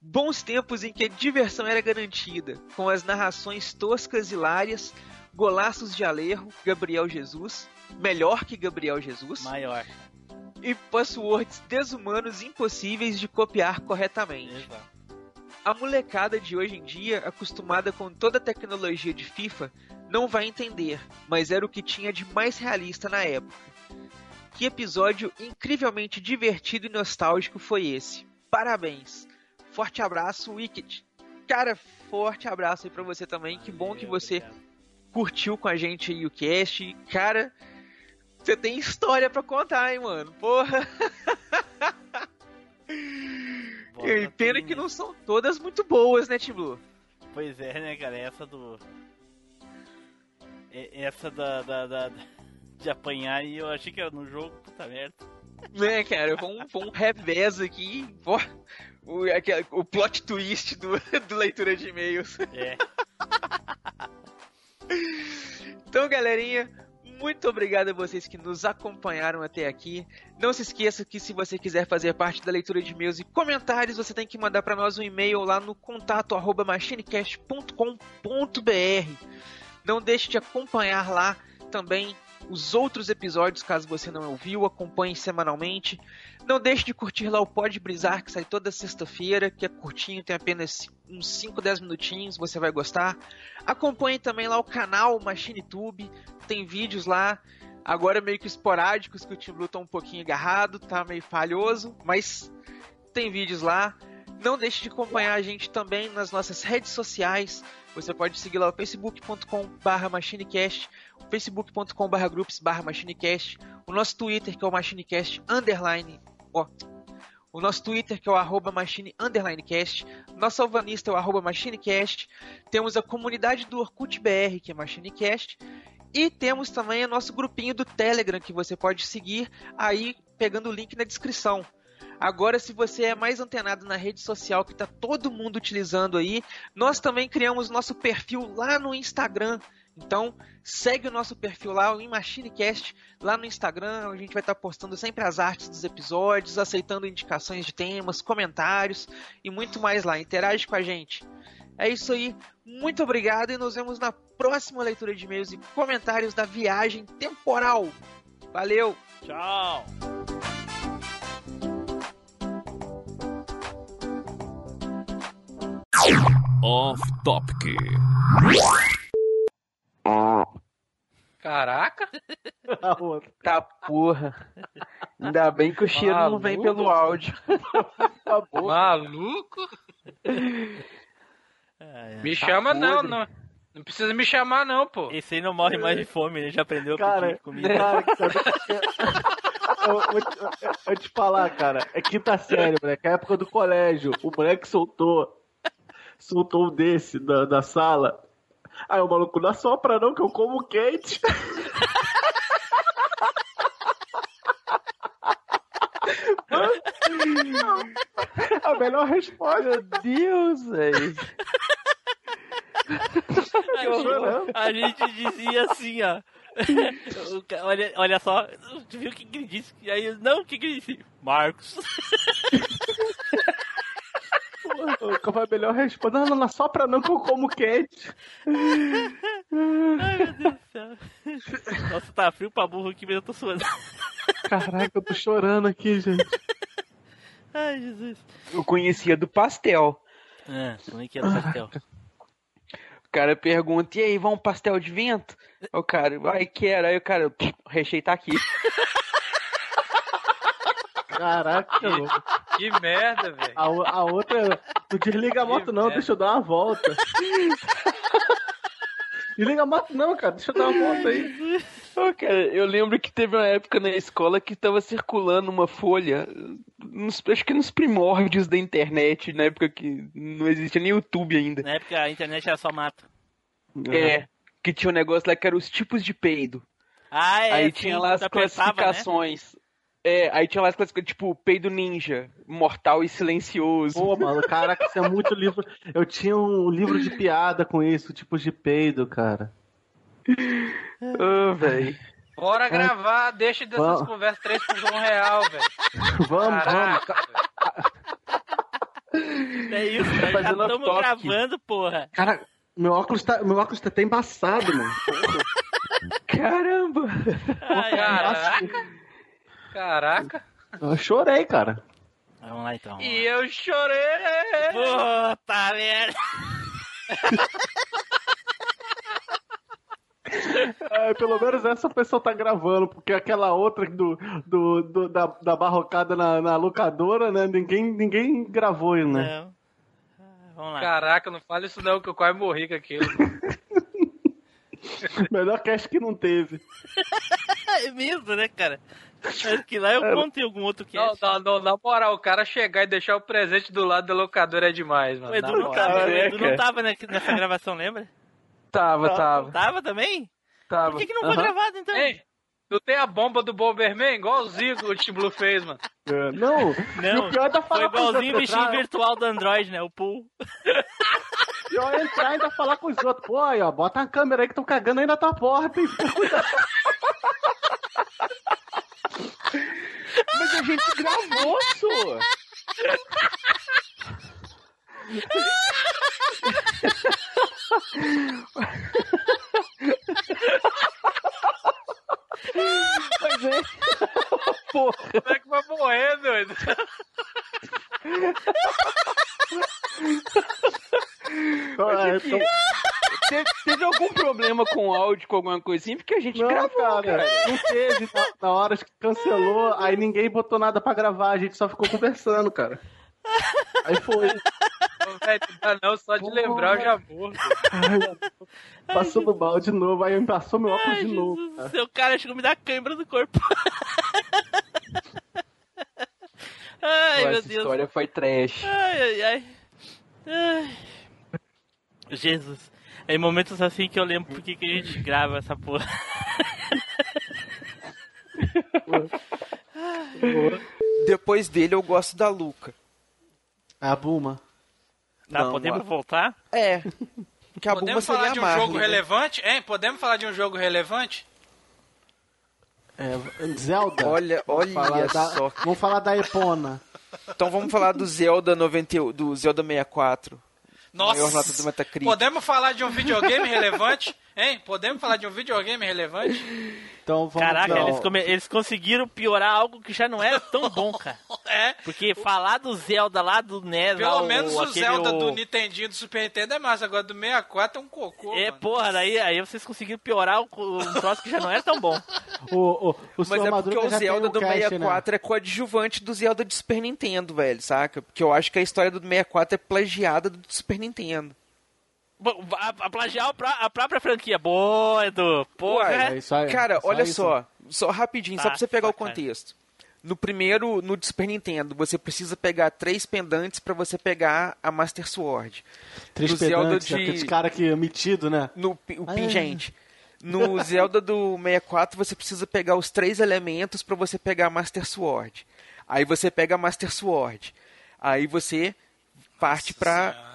Bons tempos em que a diversão era garantida, com as narrações toscas e hilárias, golaços de Alejo, Gabriel Jesus, melhor que Gabriel Jesus, maior, e passwords desumanos impossíveis de copiar corretamente. Exato. A molecada de hoje em dia, acostumada com toda a tecnologia de FIFA, não vai entender, mas era o que tinha de mais realista na época. Que episódio incrivelmente divertido e nostálgico foi esse. Parabéns! Forte abraço, Wicked. Cara, forte abraço aí pra você também. Que bom que você curtiu com a gente aí o cast. Cara, você tem história pra contar, hein, mano? Porra. E pena que não são todas muito boas, né, Tim Blue? Pois é, né, cara? Essa do... Essa da... da, da... de apanhar e eu achei que era no jogo, puta merda. Né, cara, vamos, vamos revés aqui. Pô, o, aquele, o plot twist do, do leitura de e-mails. É. Então, galerinha, muito obrigado a vocês que nos acompanharam até aqui. Não se esqueça que se você quiser fazer parte da leitura de e-mails e comentários, você tem que mandar para nós um e-mail lá no contato arroba machinecast ponto com ponto br. Não deixe de acompanhar lá também os outros episódios, caso você não ouviu, acompanhe semanalmente. Não deixe de curtir lá o Pode Brisar, que sai toda sexta-feira, que é curtinho, tem apenas uns cinco, dez minutinhos, você vai gostar. Acompanhe também lá o canal MachineTube, tem vídeos lá, agora meio que esporádicos, que o Tim Blue tá um pouquinho agarrado, tá meio falhoso, mas tem vídeos lá. Não deixe de acompanhar a gente também nas nossas redes sociais. Você pode seguir lá o facebook ponto com barra machinecast, facebook ponto com barra groups barra machinecast, o nosso Twitter, que é o machinecast underline, ó, o nosso Twitter, que é o arroba machine underline cast, nosso alvanista é o arroba machinecast, temos a comunidade do Orkut B R, que é machinecast, e temos também o nosso grupinho do Telegram, que você pode seguir aí pegando o link na descrição. Agora, se você é mais antenado na rede social que está todo mundo utilizando aí, nós também criamos nosso perfil lá no Instagram. Então, segue o nosso perfil lá, o MachineCast, lá no Instagram. A gente vai estar tá postando sempre as artes dos episódios, aceitando indicações de temas, comentários e muito mais lá. Interage com a gente. É isso aí. Muito obrigado e nos vemos na próxima leitura de e-mails e comentários da viagem temporal. Valeu! Tchau! Off Topic. Caraca! Tá porra! Ainda bem que o cheiro Maluco. Não vem pelo áudio. Maluco? É, é. Me tá chama podre. não, não. Não precisa me chamar não, pô. Esse aí não morre mais de fome, ele já aprendeu a comida. Cara, Eu, eu, eu, eu, eu te falar, cara, é quinta série, moleque, é a época do colégio, o moleque soltou. Soltou um desse da, da sala. Aí o maluco, não assopra não, que eu como quente. A melhor resposta. Meu Deus, velho. A, a gente dizia assim, ó. Olha, olha só, tu viu o que, que ele disse? E aí, não, o que, que ele disse? Marcos. Qual é a melhor resposta? Não, não, não, só pra não que eu como quente. Ai, meu Deus do céu. Nossa, tá frio pra burro aqui, mas eu tô suando. Caraca, eu tô chorando aqui, gente. Ai, Jesus. Eu conhecia do pastel. É, como é que é do pastel? O cara pergunta, e aí, vai um pastel de vento? O cara, vai, quero. Aí o cara, o recheio tá aqui. Caraca, que, louco. Que merda, velho. A, a outra, não desliga a moto que não, merda. Deixa eu dar uma volta. Desliga a moto não, cara, deixa eu dar uma volta aí. Oh, cara, eu lembro que teve uma época na escola que tava circulando uma folha, nos, acho que nos primórdios da internet, na época que não existia nem YouTube ainda. Na época a internet era só mato. É, uhum. Que tinha um negócio lá que eram os tipos de peido. Ah, é. Aí assim, tinha lá as classificações. Pensava, né? É, aí tinha lá as coisas tipo peido ninja, mortal e silencioso. Pô, mano, caraca, isso é muito livro. Eu tinha um livro de piada com isso, tipo de peido, cara. Ô, oh, velho. Bora é. gravar, deixa dessas vamos. Conversas três por um real, velho. Vamos, caraca, vamos. É isso, nós já estamos gravando, porra. Cara, meu óculos tá, meu óculos tá até embaçado, mano. Caramba. Ai, caraca. Caraca! Eu chorei, cara. Vamos lá então. Vamos lá. E eu chorei! Puta merda! É, pelo menos essa pessoa tá gravando, porque aquela outra do, do, do, da, da barrocada na, na locadora, né? Ninguém, ninguém gravou, né? Não. Ah, vamos lá. Caraca, não fale isso não, que eu quase morri com aquilo. Melhor cast que não teve. É mesmo, né, cara? Acho que lá eu contei algum outro cast. Não, não, não, na moral, o cara chegar e deixar o presente do lado da locadora é demais, mano. O Edu, não tava, o Edu não tava nessa gravação, lembra? Tava, tava. Tava também? Tava. Por que, que não foi uhum. gravado, então? Ei, Não tem a bomba do Bomberman? Igualzinho que o Tim Blue fez, mano. É, não, não. O pior é da falar foi igualzinho o bichinho virtual do Android, né? O pool. E eu entrar e ainda falar com os outros. Pô, aí, ó, bota a câmera aí que estão cagando aí na tua porta, hein? Mas a gente gravou, sua. Mas é... Porra. Como é que vai morrer, doido? Ah, tô... Te, teve algum problema com o áudio, com alguma coisinha? Porque a gente não, gravou, cara. cara. Não teve, na, na hora que cancelou, aí ninguém botou nada pra gravar, a gente só ficou conversando, cara. Aí foi. Não, só de Pô, lembrar eu já vou. Passou no balde de novo, aí passou meu óculos Ai, de Jesus novo. Cara. Seu cara chegou a me dar câimbra do corpo. Ai, Pô, meu essa Deus. História foi trash. Ai, ai, ai. Ai. Jesus. É em momentos assim que eu lembro porque que a gente grava essa porra. Depois dele eu gosto da Luca. A Buma. Tá, não, podemos a... voltar? É. Que a podemos Buma falar de um Marvel, jogo né? relevante? Hein? Podemos falar de um jogo relevante? É, Zelda. Olha, olha vamos só. Da... Vamos falar da Epona. Então vamos falar do Zelda noventa e oito, do Zelda sessenta e quatro. Nossa, podemos falar de um videogame relevante? Hein? Podemos falar de um videogame relevante? Então, vamos Caraca, dar... eles, come... eles conseguiram piorar algo que já não era tão bom, cara. É. Porque o... falar do Zelda lá do N E S... Pelo lá, o... menos o aquele... Zelda do Nintendinho, do Super Nintendo é massa. Agora do sessenta e quatro é um cocô, É, mano. Porra, daí, aí vocês conseguiram piorar um troço que já não era tão bom. o, o, o Mas é porque o Zelda do caixa, sessenta e quatro né? é coadjuvante do Zelda de Super Nintendo, velho, saca? Porque eu acho que a história do sessenta e quatro é plagiada do Super Nintendo. A, a plagiar a própria franquia. Boa, Edu. Porra. Ué, aí, cara, só olha isso. só. Só rapidinho, tá, só pra você pegar tá, o contexto. Cara. No primeiro, no Super Nintendo, você precisa pegar três pendantes pra você pegar a Master Sword. Três no pendantes, Zelda de... é esse cara que é metido, né? No, o Ai. pingente. No Zelda do sessenta e quatro, você precisa pegar os três elementos pra você pegar a Master Sword. Aí você pega a Master Sword. Aí você parte Nossa pra... Senhora.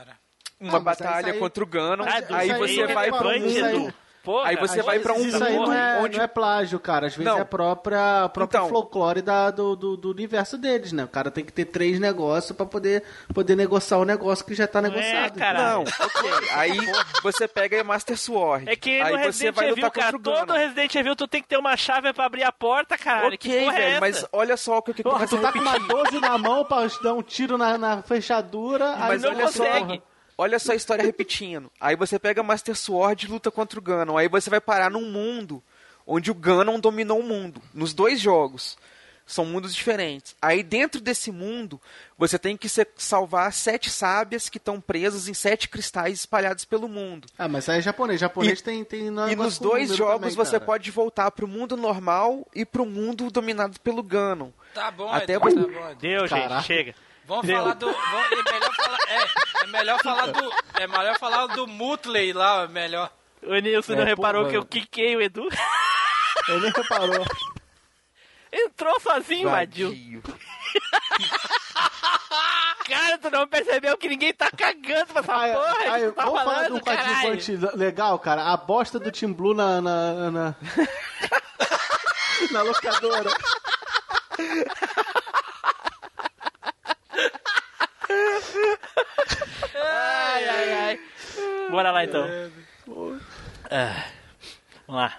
Uma ah, batalha aí... contra o Ganon, ah, aí, aí você vai pra um mundo. Porra, aí você vai pra um mundo aí não é, onde... não é plágio, cara. Às vezes não. é a própria, a própria então, folclore da, do, do, do universo deles, né? O cara tem que ter três negócios pra poder, poder negociar o negócio que já tá negociado. É, cara. Não, ok. Aí você pega a Master Sword. É que aí no você Resident vai Evil, lutar cara, contra o todo Resident Evil tu tem que ter uma chave pra abrir a porta, cara. Ok, que porra velho, é essa? Mas olha só o que eu Porra, tu tá com uma doze na mão pra dar um tiro na, na fechadura, mas aí não consegue. Olha só a história repetindo. Aí você pega a Master Sword e luta contra o Ganon. Aí você vai parar num mundo onde o Ganon dominou o mundo. Nos dois jogos. São mundos diferentes. Aí dentro desse mundo, você tem que salvar sete sábias que estão presas em sete cristais espalhados pelo mundo. Ah, mas aí é japonês. Japonês e, tem... tem e nos dois jogos também, você pode voltar pro mundo normal e pro mundo dominado pelo Ganon. Tá bom, Até Edu, você... tá bom. Deu, Caraca. gente. Chega. Vamos Deu. falar do... Vamos, é, melhor falar, é, é melhor falar do... É melhor falar do Mutley lá, é melhor. O Nilson é, não reparou pô, que eu quiquei o Edu? Ele nem reparou. Entrou sozinho, Vadil. Cara, tu não percebeu que ninguém tá cagando pra essa ai, porra. Ai, tá vamos falar do coadjuvante legal, cara. A bosta do Tim Blue na... Na, na... na locadora. Ai, ai, ai. Bora lá então. Ah, vamos lá.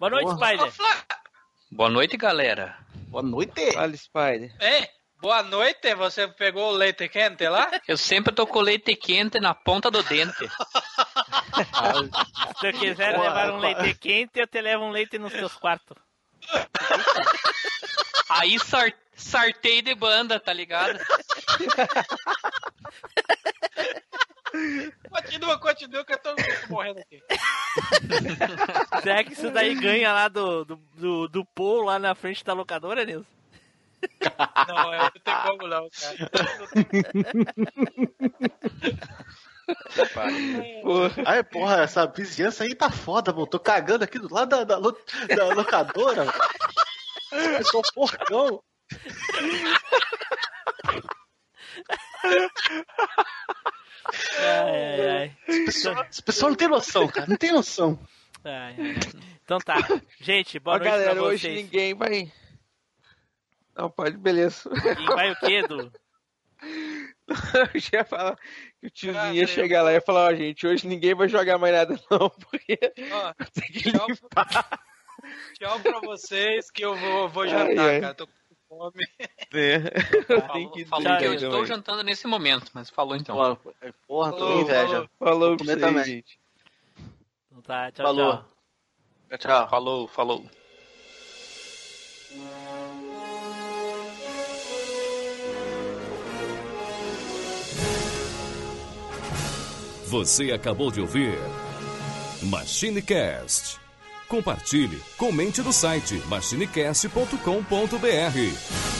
Boa noite, Spider. Boa noite, galera. Boa noite. Fala, Spider. Ei, boa noite. Você pegou o leite quente lá? Eu sempre tô com leite quente na ponta do dente. Se eu quiser boa, levar um boa. leite quente, eu te levo um leite nos seus quartos. Aí sorteio. Sartei de banda, tá ligado? Continua, continua, que eu tô morrendo aqui. Será que isso daí ganha lá do, do, do, do Paul lá na frente da locadora, Nilson? Não, eu não tenho como não, cara. Porra. Aí, porra, essa vizinhança aí tá foda, mano. Tô cagando aqui do lado da, da, da locadora. Eu sou um porcão. Ai, ai, ai. Esse pessoal, esse pessoal não tem noção, cara. Não tem noção. Ai, ai. Então tá. Gente, boa Ó, noite galera, pra vocês. Hoje ninguém vai... Não, pode, beleza. Ninguém vai o quê, Edu? Eu já ia falar que o tiozinho ah, ia chegar lá e ia falar, ó, oh, gente, hoje ninguém vai jogar mais nada não, porque ó, tem que tchau, limpar. Tchau pra vocês que eu vou, vou jantar, ai, ai. Cara, tô com fome. É. Falou, que falou que eu estou também. Jantando nesse momento, mas falou então. Porra, porra falou, tô inveja. Falou pra vocês, também. Gente. Então tá, tchau, falou. Tchau. Tchau, tchau. Falou, falou. Você acabou de ouvir MachineCast. Compartilhe, comente no site machinecast ponto com ponto br.